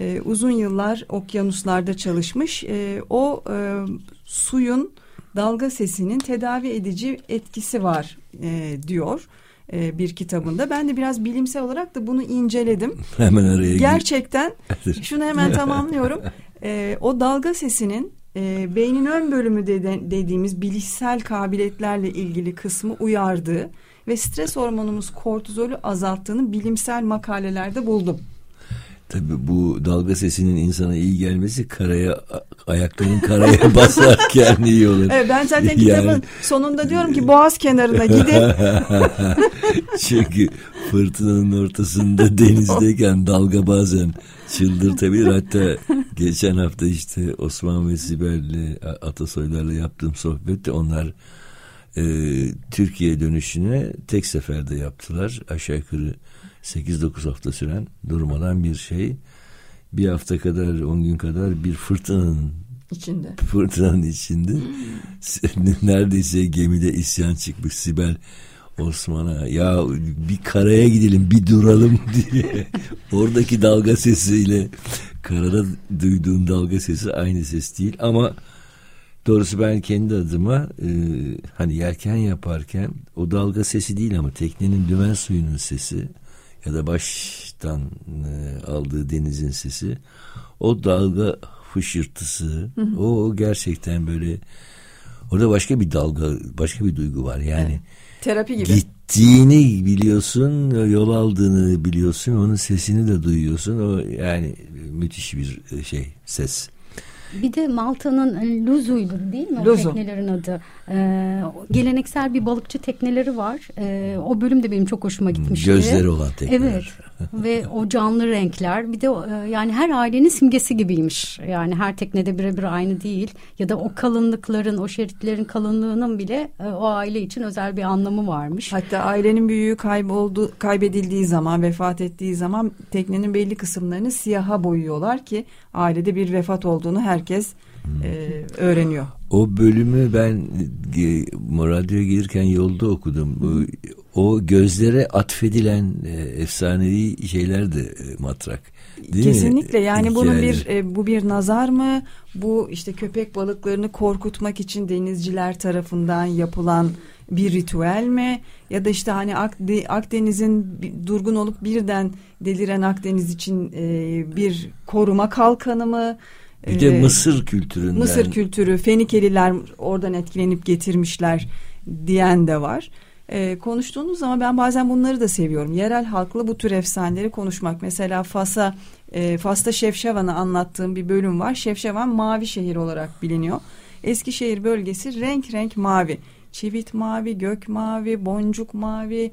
Ee, uzun yıllar okyanuslarda çalışmış. Ee, o e, suyun dalga sesinin tedavi edici etkisi var e, diyor e, bir kitabında. Ben de biraz bilimsel olarak da bunu inceledim. Hemen araya gerçekten gir. Şunu hemen tamamlıyorum. E, o dalga sesinin e, beynin ön bölümü de, dediğimiz bilişsel kabiliyetlerle ilgili kısmı uyardığı ve stres hormonumuz kortizolü azalttığını bilimsel makalelerde buldum. Tabii bu dalga sesinin insana iyi gelmesi karaya, ayakkabının karaya basarken iyi olur. Evet, ben zaten yani... kitabın sonunda diyorum ki boğaz kenarına gidin. Çünkü fırtınanın ortasında denizdeyken dalga bazen çıldırtabilir. Hatta geçen hafta işte Osman ve Sibel'le, Atasoylar'la yaptığım sohbette onlar e, Türkiye dönüşüne tek seferde yaptılar. Aşağı yukarı sekiz dokuz hafta süren durmadan bir şey. Bir hafta kadar, on gün kadar bir fırtınanın içinde. Fırtınanın içinde. Neredeyse gemide isyan çıkmış. Sibel Osman'a ya bir karaya gidelim, bir duralım diye. Oradaki dalga sesiyle karada duyduğun dalga sesi aynı ses değil ama doğrusu ben kendi adıma e, hani yelken yaparken o dalga sesi değil ama teknenin dümen suyunun sesi ya da baştan e, aldığı denizin sesi, o dalga fışırtısı, hı hı. o gerçekten böyle orada başka bir dalga, başka bir duygu var yani. Evet. Terapi gibi. Gittiğini biliyorsun, yol aldığını biliyorsun, onun sesini de duyuyorsun. O yani müthiş bir şey, ses. Bir de Malta'nın Luzzu'ydu değil mi? Luzzu. O teknelerin adı. Ee, geleneksel bir balıkçı tekneleri var. Ee, o bölüm de benim çok hoşuma gitmişti. Gözleri olan tekneler. Evet. Ve o canlı renkler. Bir de yani her ailenin simgesi gibiymiş. Yani her teknede birebir aynı değil. Ya da o kalınlıkların, o şeritlerin kalınlığının bile o aile için özel bir anlamı varmış. Hatta ailenin büyüğü kayboldu, kaybedildiği zaman, vefat ettiği zaman teknenin belli kısımlarını siyaha boyuyorlar ki ailede bir vefat olduğunu her herkes e, öğreniyor. O bölümü ben e, radyoya gelirken yolda okudum. Hı. O gözlere atfedilen e, efsanevi şeyler de e, matrak. Değil kesinlikle mi? Yani bunun bir e, bu bir nazar mı? Bu işte köpek balıklarını korkutmak için denizciler tarafından yapılan bir ritüel mi? Ya da işte hani Akdeniz'in durgun olup birden deliren Akdeniz için e, bir koruma kalkanı mı? Bir de Mısır kültüründen. Mısır kültürü, Fenikeliler oradan etkilenip getirmişler diyen de var. E, konuştuğunuz zaman ben bazen bunları da seviyorum. Yerel halkla bu tür efsaneleri konuşmak. Mesela Fas'a, e, Fas'ta Şefşavan'ı anlattığım bir bölüm var. Şefşavan mavi şehir olarak biliniyor. Eskişehir bölgesi renk renk mavi. Çivit mavi, gök mavi, boncuk mavi.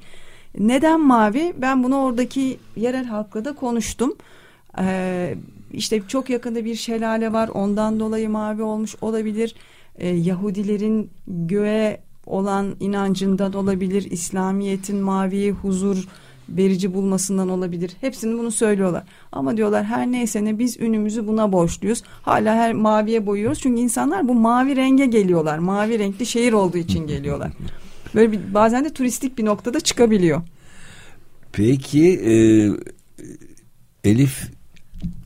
Neden mavi? Ben bunu oradaki yerel halkla da konuştum. Ee, işte çok yakında bir şelale var, ondan dolayı mavi olmuş olabilir. Ee, Yahudilerin göğe olan inancından olabilir, İslamiyet'in maviyi huzur verici bulmasından olabilir. Hepsini bunu söylüyorlar. Ama diyorlar her neyse ne, biz ünümüzü buna borçluyuz. Hala her maviye boyuyoruz çünkü insanlar bu mavi renge geliyorlar. Mavi renkli şehir olduğu için geliyorlar. Böyle bir, bazen de turistik bir noktada çıkabiliyor. Peki eee Elif,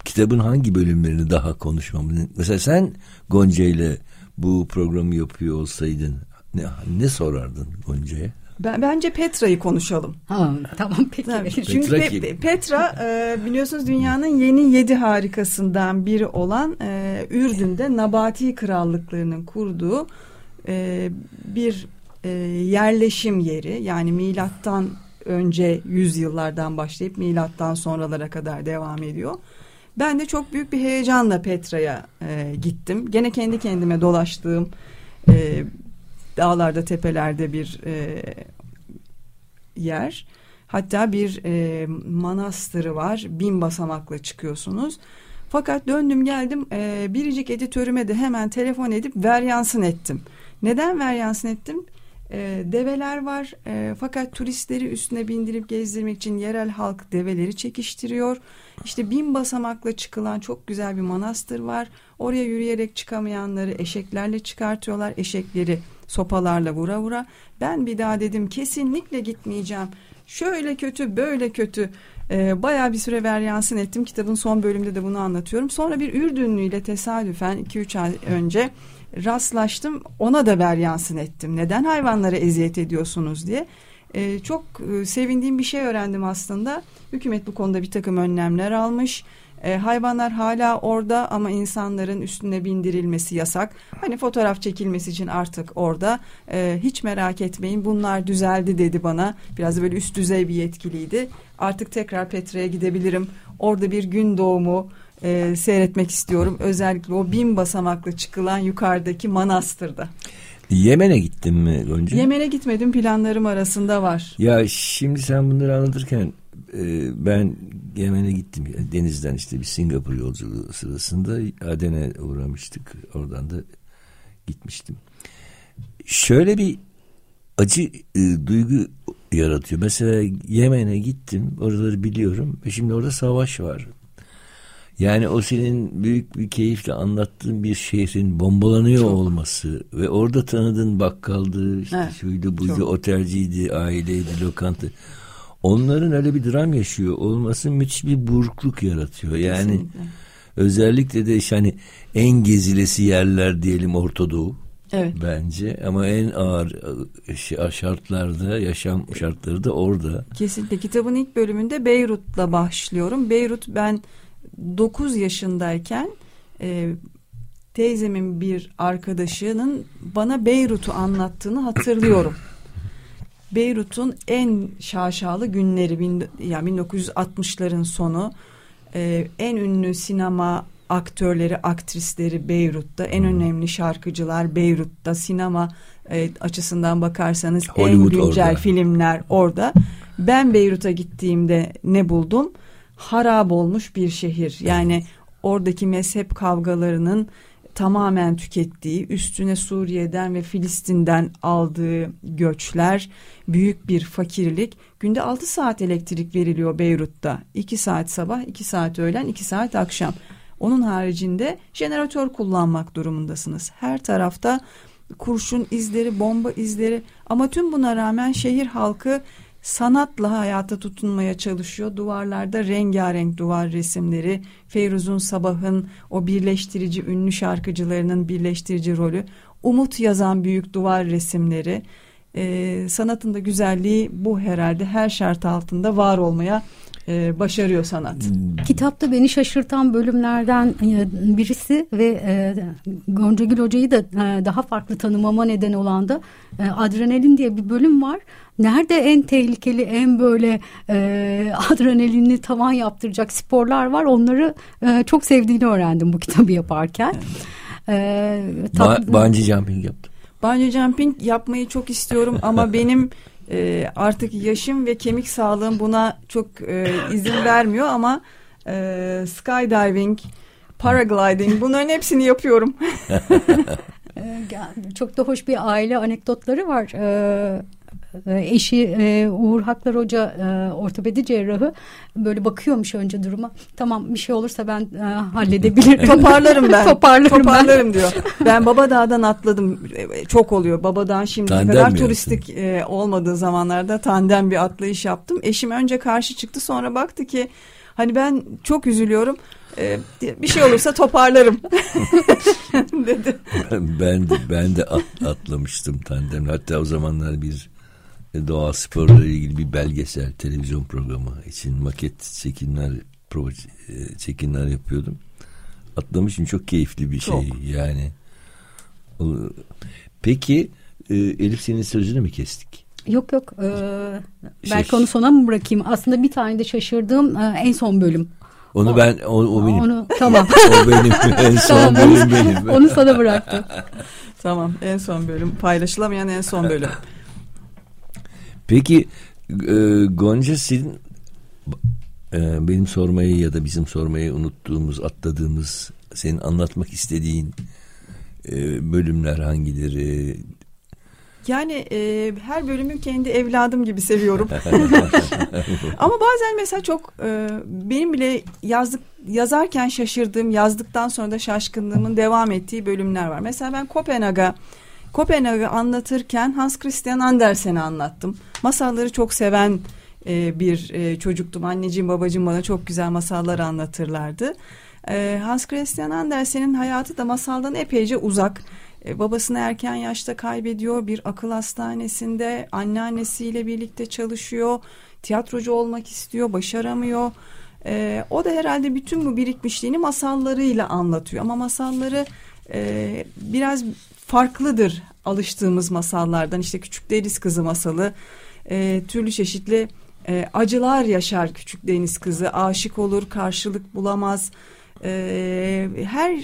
kitabın hangi bölümlerini daha konuşmamız? Mesela sen Gonca ile bu programı yapıyor olsaydın ne, ne sorardın Gonca'ya? Ben, bence Petra'yı konuşalım. Ha, tamam peki. Yani, çünkü Petra, Petra e, biliyorsunuz dünyanın yeni yedi harikasından biri olan e, Ürdün'de Nabati krallıklarının kurduğu e, bir e, yerleşim yeri. Yani milattan önce yüzyıllardan başlayıp milattan sonralara kadar devam ediyor. Ben de çok büyük bir heyecanla Petra'ya e, gittim. Gene kendi kendime dolaştığım e, dağlarda, tepelerde bir e, yer. Hatta bir e, manastırı var. Bin basamakla çıkıyorsunuz. Fakat döndüm geldim e, biricik editörüme de hemen telefon edip veryansın ettim. Neden veryansın ettim? E, develer var e, fakat turistleri üstüne bindirip gezdirmek için yerel halk develeri çekiştiriyor. İşte bin basamakla çıkılan çok güzel bir manastır var. Oraya yürüyerek çıkamayanları eşeklerle çıkartıyorlar. Eşekleri sopalarla vura vura. Ben bir daha dedim kesinlikle gitmeyeceğim. Şöyle kötü, böyle kötü. E, bayağı bir süre veryansın ettim. Kitabın son bölümünde de bunu anlatıyorum. Sonra bir Ürdünlüyle tesadüfen iki üç ay önce rastlaştım. Ona da veryansın ettim. Neden hayvanlara eziyet ediyorsunuz diye. E, çok e, sevindiğim bir şey öğrendim aslında. Hükümet bu konuda bir takım önlemler almış. E, hayvanlar hala orada ama insanların üstüne bindirilmesi yasak. Hani fotoğraf çekilmesi için artık orada. E, hiç merak etmeyin bunlar düzeldi dedi bana. Biraz da böyle üst düzey bir yetkiliydi. Artık tekrar Petra'ya gidebilirim. Orada bir gün doğumu e, seyretmek istiyorum. Özellikle o bin basamaklı çıkılan yukarıdaki manastırda. Yemen'e gittin mi Gonca? Yemen'e gitmedim, planlarım arasında var. Ya şimdi sen bunları anlatırken ben Yemen'e gittim denizden işte bir Singapur yolculuğu sırasında Aden'e uğramıştık, oradan da gitmiştim. Şöyle bir acı e, duygu yaratıyor. Mesela Yemen'e gittim, oraları biliyorum ve şimdi orada savaş var. Yani o senin büyük bir keyifle anlattığın bir şehrin bombalanıyor çok. Olması ve orada tanıdığın bakkaldı, işte evet, şuydu buydu, çok. Otelciydi, aileydi, lokantı. Onların öyle bir dram yaşıyor olması müthiş bir burukluk yaratıyor. Yani kesinlikle. Özellikle de işte hani en gezilesi yerler diyelim Orta Doğu. Evet. Bence ama en ağır şartlarda, yaşam şartları da orada. Kesinlikle. Kitabın ilk bölümünde Beyrut'la başlıyorum. Beyrut ben dokuz yaşındayken e, teyzemin bir arkadaşının bana Beyrut'u anlattığını hatırlıyorum. Beyrut'un en şaşalı günleri, bin, yani bin dokuz yüz altmışların sonu, e, en ünlü sinema aktörleri, aktrisleri Beyrut'ta, en önemli şarkıcılar Beyrut'ta, sinema e, açısından bakarsanız Hollywood en güncel orada. Filmler orada. Ben Beyrut'a gittiğimde ne buldum? Harap olmuş bir şehir. Yani oradaki mezhep kavgalarının tamamen tükettiği, üstüne Suriye'den ve Filistin'den aldığı göçler, büyük bir fakirlik. Günde altı saat elektrik veriliyor Beyrut'ta. iki saat sabah, iki saat öğlen, iki saat akşam. Onun haricinde jeneratör kullanmak durumundasınız. Her tarafta kurşun izleri, bomba izleri ama tüm buna rağmen şehir halkı sanatla hayata tutunmaya çalışıyor. Duvarlarda rengarenk duvar resimleri, Feyruz'un, Sabah'ın o birleştirici ünlü şarkıcılarının birleştirici rolü, Umut yazan büyük duvar resimleri. Ee, sanatın da güzelliği bu herhalde, her şart altında var olmaya e, başarıyor sanat. Kitapta beni şaşırtan bölümlerden birisi ve e, Goncagül Hoca'yı da e, daha farklı tanımama neden olan da e, adrenalin diye bir bölüm var. Nerede en tehlikeli, en böyle e, adrenalinli tavan yaptıracak sporlar var, onları e, çok sevdiğini öğrendim bu kitabı yaparken. E, tat- ba- bungee jumping yaptım. Bungee jumping yapmayı çok istiyorum ama benim e, artık yaşım ve kemik sağlığım buna çok e, izin vermiyor ama e, skydiving, paragliding, bunların hepsini yapıyorum. Çok da hoş bir aile anekdotları var. E, Eşi e, Uğur Haklar Hoca e, ortopedi cerrahı böyle bakıyormuş önce duruma. Tamam bir şey olursa ben e, halledebilirim. Toparlarım ben. Toparlarım, Toparlarım ben. diyor. Ben Baba Dağ'dan atladım. Çok oluyor. Baba Dağ'ın şimdiye tandem kadar turistik e, olmadığı zamanlarda tandem bir atlayış yaptım. Eşim önce karşı çıktı, sonra baktı ki hani ben çok üzülüyorum. Ee, bir şey olursa toparlarım dedi. Ben de, ben de atlamıştım tandem. Hatta o zamanlar bir doğa sporla ilgili bir belgesel televizyon programı için maket çekimler prova çekimler yapıyordum. Atlamışım, çok keyifli bir çok. şey yani. Peki Elif, senin sözünü mü kestik? Yok yok. Ee, belki Şaş- onu sona mı bırakayım? Aslında bir tane de şaşırdığım en son bölüm. Onu o, ben o, o benim. Onu, tamam. O benim en son bölüm benim. Onu sana bıraktım. Tamam, en son bölüm, paylaşılamayan en son bölüm. Peki e, Gonca, senin e, benim sormayı ya da bizim sormayı unuttuğumuz, atladığımız, senin anlatmak istediğin e, bölümler hangileri? Yani e, her bölümü kendi evladım gibi seviyorum. Ama bazen mesela çok e, benim bile yazdık, yazarken şaşırdığım, yazdıktan sonra da şaşkınlığımın devam ettiği bölümler var. Mesela ben Kopenhag'a, Kopenhag'ı anlatırken Hans Christian Andersen'i anlattım. Masalları çok seven e, bir e, çocuktum. Anneciğim babacığım bana çok güzel masallar anlatırlardı. E, Hans Christian Andersen'in hayatı da masaldan epeyce uzak. Babasını erken yaşta kaybediyor, bir akıl hastanesinde anneannesiyle birlikte çalışıyor, tiyatrocu olmak istiyor, başaramıyor. Ee, o da herhalde bütün bu birikmişliğini masallarıyla anlatıyor. Ama masalları e, biraz farklıdır alıştığımız masallardan. İşte Küçük Deniz Kızı masalı, e, türlü çeşitli e, acılar yaşar Küçük Deniz Kızı, aşık olur, karşılık bulamaz. Her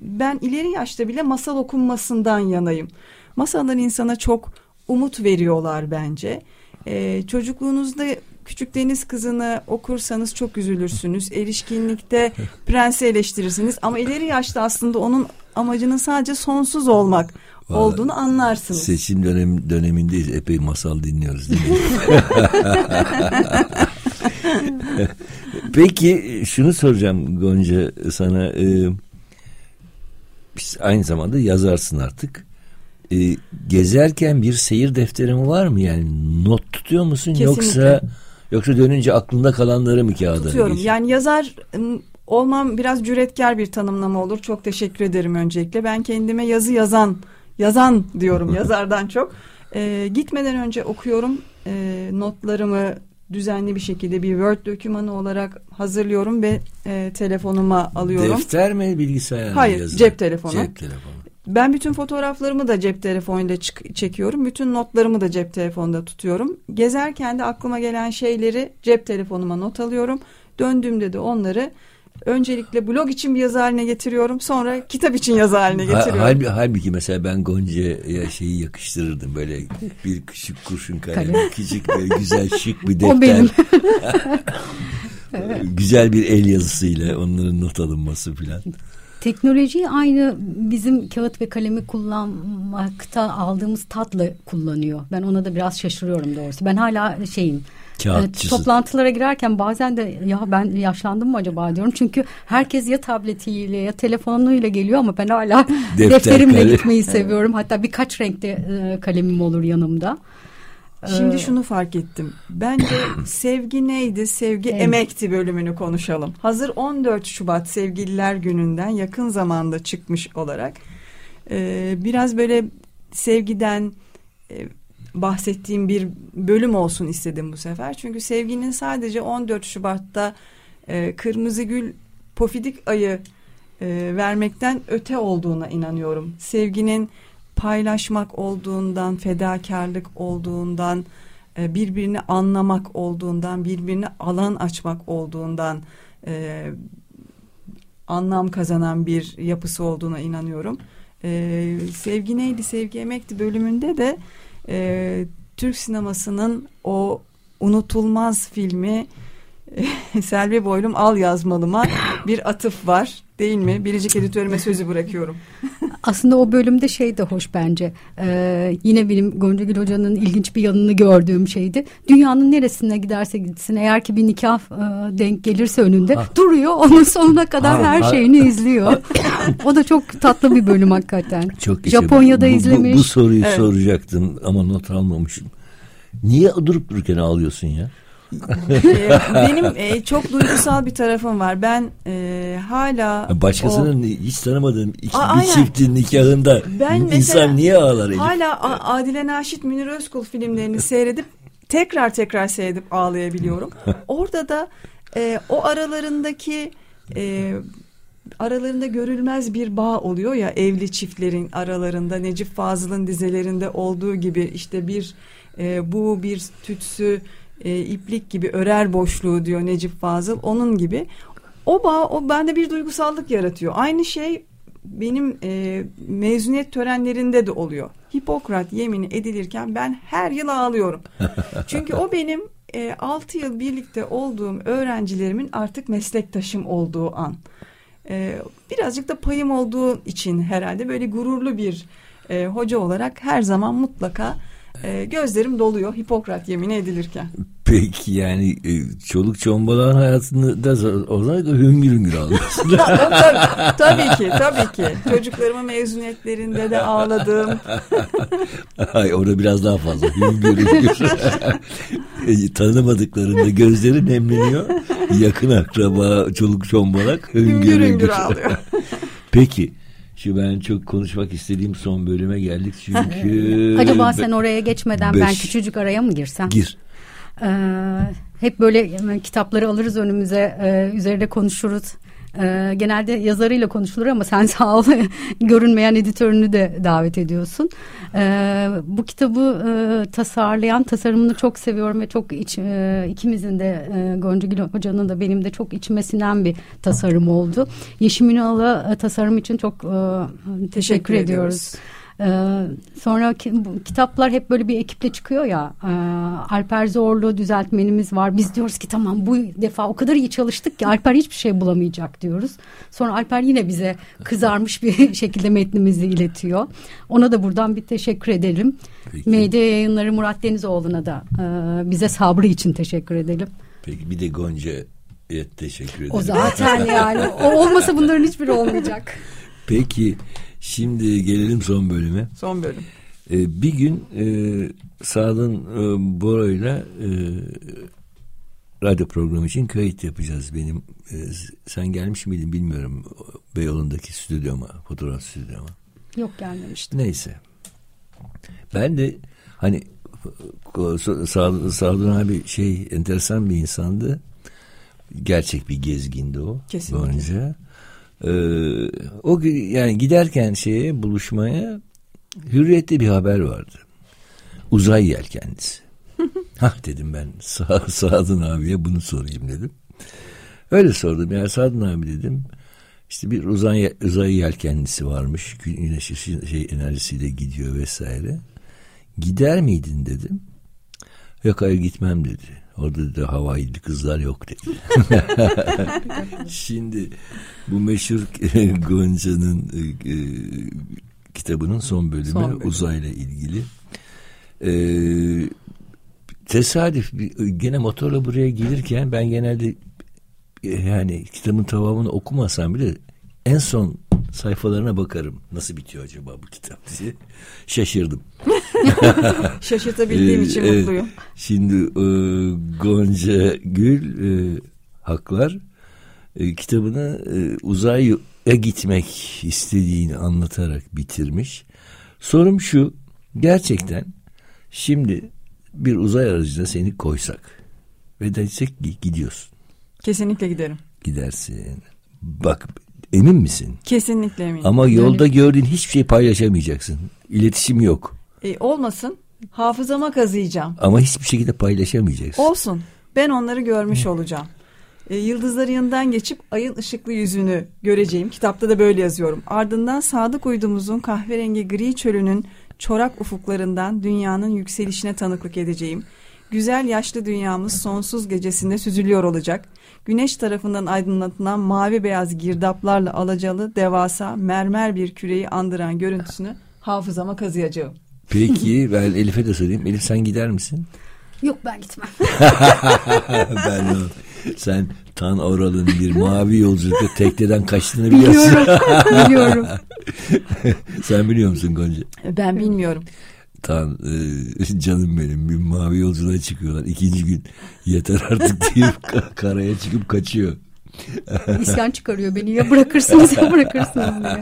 ben ileri yaşta bile masal okunmasından yanayım. Masallar insana çok umut veriyorlar bence. Ee, çocukluğunuzda Küçük Deniz Kızı'nı okursanız çok üzülürsünüz. Erişkinlikte prensi eleştirirsiniz. Ama ileri yaşta aslında onun amacının sadece sonsuz olmak Vallahi olduğunu anlarsınız. Seçim dönem, dönemindeyiz. Epey masal dinliyoruz değil mi? Peki şunu soracağım Gonca sana, e, biz aynı zamanda yazarsın artık, e, gezerken bir seyir defterin var mı, yani not tutuyor musun? Kesinlikle. yoksa yoksa dönünce aklında kalanları mı kağıda? Tutuyorum geçiyor? Yani yazar olmam biraz cüretkar bir tanımlama olur, çok teşekkür ederim öncelikle. Ben kendime yazı yazan yazan diyorum yazardan çok. E, gitmeden önce okuyorum, e, notlarımı düzenli bir şekilde bir Word dokümanı olarak hazırlıyorum ve e, telefonuma alıyorum. Defter mi, bilgisayar mı? Hayır, yazılı? Cep telefonu. Cep telefonu. Ben bütün fotoğraflarımı da cep telefonuyla ç- çekiyorum. Bütün notlarımı da cep telefonunda tutuyorum. Gezerken de aklıma gelen şeyleri cep telefonuma not alıyorum. Döndüğümde de onları öncelikle blog için bir yazı haline getiriyorum. Sonra kitap için yazı haline getiriyorum. Ha, halbuki, halbuki mesela ben Gonca'ya şeyi yakıştırırdım. Böyle bir küçük kurşun kalem, küçük böyle güzel şık bir defter. O benim. Güzel bir el yazısıyla onların not alınması filan. Teknolojiyi aynı bizim kağıt ve kalemi kullanmakta aldığımız tatla kullanıyor. Ben ona da biraz şaşırıyorum doğrusu. Ben hala şeyim. Kağıtçısı. Toplantılara girerken bazen de ya ben yaşlandım mı acaba diyorum. Çünkü herkes ya tabletiyle ya telefonuyla geliyor ama ben hala defter, defterimle kalem. Gitmeyi seviyorum. Hatta birkaç renkte kalemim olur yanımda. Şimdi ee, şunu fark ettim. Bence sevgi neydi? Sevgi evet. Emekti bölümünü konuşalım. Hazır on dört Şubat Sevgililer Günü'nden yakın zamanda çıkmış olarak e, biraz böyle sevgiden e, bahsettiğim bir bölüm olsun istedim bu sefer. Çünkü sevginin sadece on dört Şubat'ta e, kırmızı gül pofidik ayı e, vermekten öte olduğuna inanıyorum. Sevginin paylaşmak olduğundan, fedakarlık olduğundan, birbirini anlamak olduğundan, birbirine alan açmak olduğundan e, anlam kazanan bir yapısı olduğuna inanıyorum. E, Sevgi neydi, sevgi emekti bölümünde de e, Türk sinemasının o unutulmaz filmi Selvi Boylum Al Yazmalıma bir atıf var değil mi? Biricik editörüme sözü bırakıyorum. Aslında o bölümde şey de hoş bence. Ee, yine benim Goncagül Hoca'nın ilginç bir yanını gördüğüm şeydi. Dünyanın neresine giderse gitsin, eğer ki bir nikah e, denk gelirse önünde ha. duruyor. Onun sonuna kadar ha, her ha. şeyini izliyor. O da çok tatlı bir bölüm hakikaten. Çok Japonya'da bu, bu, izlemiş. Bu soruyu evet. soracaktım ama not almamışım. Niye durup dururken ağlıyorsun ya? Benim e, çok duygusal bir tarafım var. Ben e, hala başkasının o, hiç tanımadığım iki, a, bir çiftin nikahında ben insan mesela, niye ağlar Elif? Hala a, Adile Naşit, Münir Özkul filmlerini seyredip tekrar tekrar seyredip ağlayabiliyorum. Orada da e, o aralarındaki e, aralarında görülmez bir bağ oluyor ya, evli çiftlerin aralarında, Necip Fazıl'ın dizelerinde olduğu gibi işte bir e, bu bir tütsü E, iplik gibi örer boşluğu diyor Necip Fazıl, onun gibi o bağ o bende bir duygusallık yaratıyor. Aynı şey benim e, mezuniyet törenlerinde de oluyor. Hipokrat yemini edilirken ben her yıl ağlıyorum çünkü o benim e, altı yıl birlikte olduğum öğrencilerimin artık meslektaşım olduğu an. E, birazcık da payım olduğu için herhalde böyle gururlu bir e, hoca olarak her zaman mutlaka e, gözlerim doluyor Hipokrat yemini edilirken. Peki yani çoluk çombalağın hayatını da o zaman hüngür hüngür ağlıyorsun. tabii, tabii ki, tabii ki. Çocuklarımın mezuniyetlerinde de ağladım. Ay orada biraz daha fazla hüngür hüngür. e, tanımadıklarında gözleri nemleniyor. Yakın akraba, çoluk çombalak hüngür hüngür, hüngür, hüngür ağlıyor. Peki. Şu ben çok konuşmak istediğim son bölüme geldik çünkü. Acaba sen oraya geçmeden beş, ben küçücük araya mı girsem? Gir. Ee, hep böyle kitapları alırız önümüze, e, üzerinde konuşuruz. E, genelde yazarıyla konuşulur ama sen sağ ol görünmeyen editörünü de davet ediyorsun. E, bu kitabı e, tasarlayan, tasarımını çok seviyorum ve çok iç, e, ikimizin de e, Goncagül Hoca'nın da benim de çok içime sinen bir tasarım oldu. Yeşim Ünal'a e, tasarım için çok e, teşekkür, teşekkür ediyoruz. Ee, sonra ki, bu, kitaplar hep böyle bir ekiple çıkıyor ya, e, Alper Zorlu düzeltmenimiz var, biz diyoruz ki tamam bu defa o kadar iyi çalıştık ki Alper hiçbir şey bulamayacak diyoruz, sonra Alper yine bize kızarmış bir şekilde metnimizi iletiyor, ona da buradan bir teşekkür edelim. M D Yayınları Murat Denizoğlu'na da e, bize sabrı için teşekkür edelim. Peki bir de Gonca'ya teşekkür edelim. O zaten yani o olmasa bunların hiçbiri olmayacak. Peki şimdi gelelim son bölüme. Son bölüm. Ee, bir gün e, Sadun e, Bora'yla e, radyo programı için kayıt yapacağız. Benim e, sen gelmiş miydin bilmiyorum Beyoğlu'ndaki stüdyoma, fotoğraf stüdyoma. Yok gelmemiştim. Neyse. Ben de hani Sadun, Sadun abi şey enteresan bir insandı. Gerçek bir gezgindi o. Kesinlikle. Önce. Ee, o yani giderken şeye buluşmaya Hürriyet'te bir haber vardı. Uzay yelkenlisi. Hah dedim ben Sa- Sadun abiye bunu sorayım dedim. Öyle sordum ya Sadun abi dedim. İşte bir uzay uzay yelkenlisi varmış. Güneş şey enerjisiyle gidiyor vesaire. Gider miydin dedim. Yok hayır gitmem dedi. Orada da Hawaii'li kızlar yok dedi. Şimdi bu meşhur Gonca'nın e, kitabının son bölümü, son bölümü. Uzayla ilgili. E, tesadüf gene motorla buraya gelirken ben genelde yani kitabın tamamını okumasam bile en son sayfalarına bakarım. Nasıl bitiyor acaba bu kitap diye. Şaşırdım. Şaşırtabildiğim için e, mutluyum. Şimdi e, Goncagül e, Haklar e, kitabını e, uzaya gitmek istediğini anlatarak bitirmiş. Sorum şu. Gerçekten şimdi bir uzay aracına seni koysak ve desek ki gidiyorsun. Kesinlikle giderim. Gidersin. Bak emin misin? Kesinlikle eminim. Ama yolda öyle gördüğün hiçbir şey paylaşamayacaksın. İletişim yok. E, olmasın. Hafızama kazıyacağım. Ama hiçbir şekilde paylaşamayacaksın. Olsun. Ben onları görmüş Hı. olacağım. E, yıldızları yanından geçip ayın ışıklı yüzünü göreceğim. Kitapta da böyle yazıyorum. Ardından sadık uydumuzun kahverengi gri çölünün çorak ufuklarından dünyanın yükselişine tanıklık edeceğim. Güzel yaşlı dünyamız sonsuz gecesinde süzülüyor olacak. Güneş tarafından aydınlatılan mavi beyaz girdaplarla alacalı devasa mermer bir küreyi andıran görüntüsünü hafızama kazıyacağım. Peki ben Elif'e de söyleyeyim. Elif sen gider misin? Yok ben gitmem. Ben yok. Sen Tan Oral'ın bir mavi yolculukta tekneden kaçtığını biliyorsun. Biliyorum. Biliyorum. Sen biliyor musun Gonca? Ben bilmiyorum. Tan e, canım benim bir mavi yolculuğa çıkıyorlar. İkinci gün yeter artık deyip karaya çıkıp kaçıyor. İsyan çıkarıyor beni ya bırakırsınız ya bırakırsınız diye.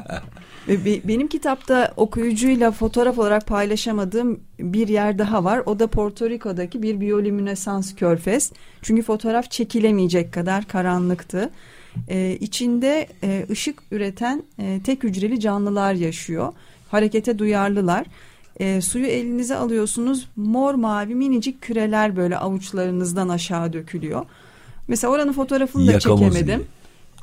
Benim kitapta okuyucuyla fotoğraf olarak paylaşamadığım bir yer daha var. O da Porto Rico'daki bir biyolüminesans körfez. Çünkü fotoğraf çekilemeyecek kadar karanlıktı. Ee, içinde e, ışık üreten e, tek hücreli canlılar yaşıyor. Harekete duyarlılar. E, suyu elinize alıyorsunuz. Mor mavi minicik küreler böyle avuçlarınızdan aşağı dökülüyor. Mesela oranın fotoğrafını da Yakamoz çekemedim. Gibi.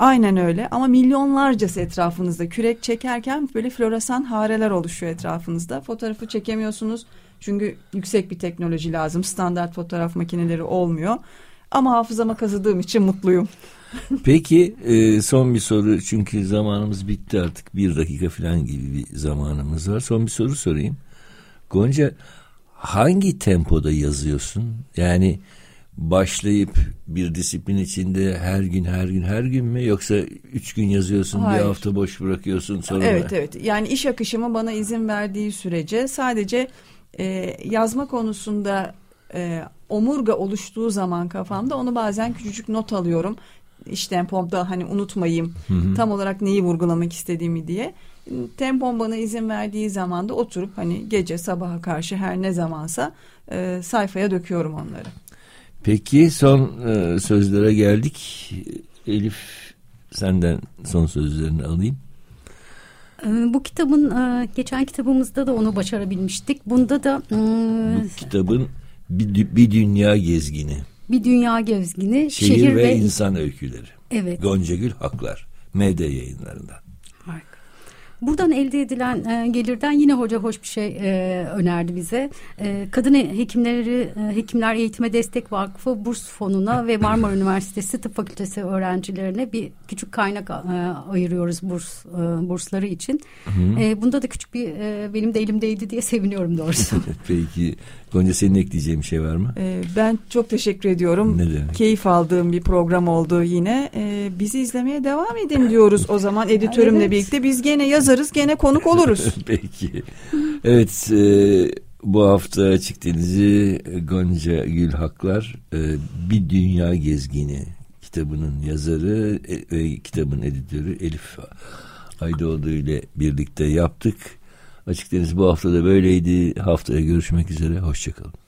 Aynen öyle, ama milyonlarcası etrafınızda. Kürek çekerken böyle floresan hareler oluşuyor etrafınızda. Fotoğrafı çekemiyorsunuz çünkü yüksek bir teknoloji lazım. Standart fotoğraf makineleri olmuyor. Ama hafızama kazıdığım için mutluyum. Peki e, son bir soru, çünkü zamanımız bitti artık. Bir dakika falan gibi bir zamanımız var. Son bir soru sorayım. Gonca, hangi tempoda yazıyorsun? Yani başlayıp bir disiplin içinde her gün her gün her gün mü, yoksa üç gün yazıyorsun, hayır, bir hafta boş bırakıyorsun sonra? Evet mı? Evet, yani iş akışımı bana izin verdiği sürece sadece e, yazma konusunda e, omurga oluştuğu zaman kafamda onu bazen küçücük not alıyorum. İş tempomda hani unutmayayım, hı hı, tam olarak neyi vurgulamak istediğimi diye. Tempom bana izin verdiği zaman da oturup hani gece sabaha karşı her ne zamansa e, sayfaya döküyorum onları. Peki son e, sözlere geldik. Elif, senden son sözlerini alayım. Bu kitabın, e, geçen kitabımızda da onu başarabilmiştik. Bunda da e, bu kitabın bir, bir Dünya Gezgini. Bir Dünya Gezgini. Şehir, Şehir ve, ve İnsan Öyküleri. Evet. Goncagül Haklar. M D yayınlarından. Harika. Buradan elde edilen e, gelirden yine hoca hoş bir şey e, önerdi bize. E, Kadın Hekimleri Hekimler Eğitime Destek Vakfı burs fonuna ve Marmara Üniversitesi Tıp Fakültesi öğrencilerine bir küçük kaynak e, ayırıyoruz burs e, bursları için. E, bunda da küçük bir e, benim de elimdeydi diye seviniyorum doğrusu. Peki Gonca, senin ekleyeceğin bir şey var mı? E, ben çok teşekkür ediyorum. Ne demek? Keyif aldığım bir program oldu yine. E, bizi izlemeye devam edin diyoruz o zaman editörümle, evet, birlikte. Biz gene yazar gene konuk oluruz. Peki. Evet, e, bu hafta Açık Deniz'i Goncagül Haklar, e, Bir Dünya Gezgini kitabının yazarı e, e, kitabın editörü Elif Aydoğdu ile birlikte yaptık. Açık Deniz bu hafta da böyleydi. Haftaya görüşmek üzere. Hoşçakalın.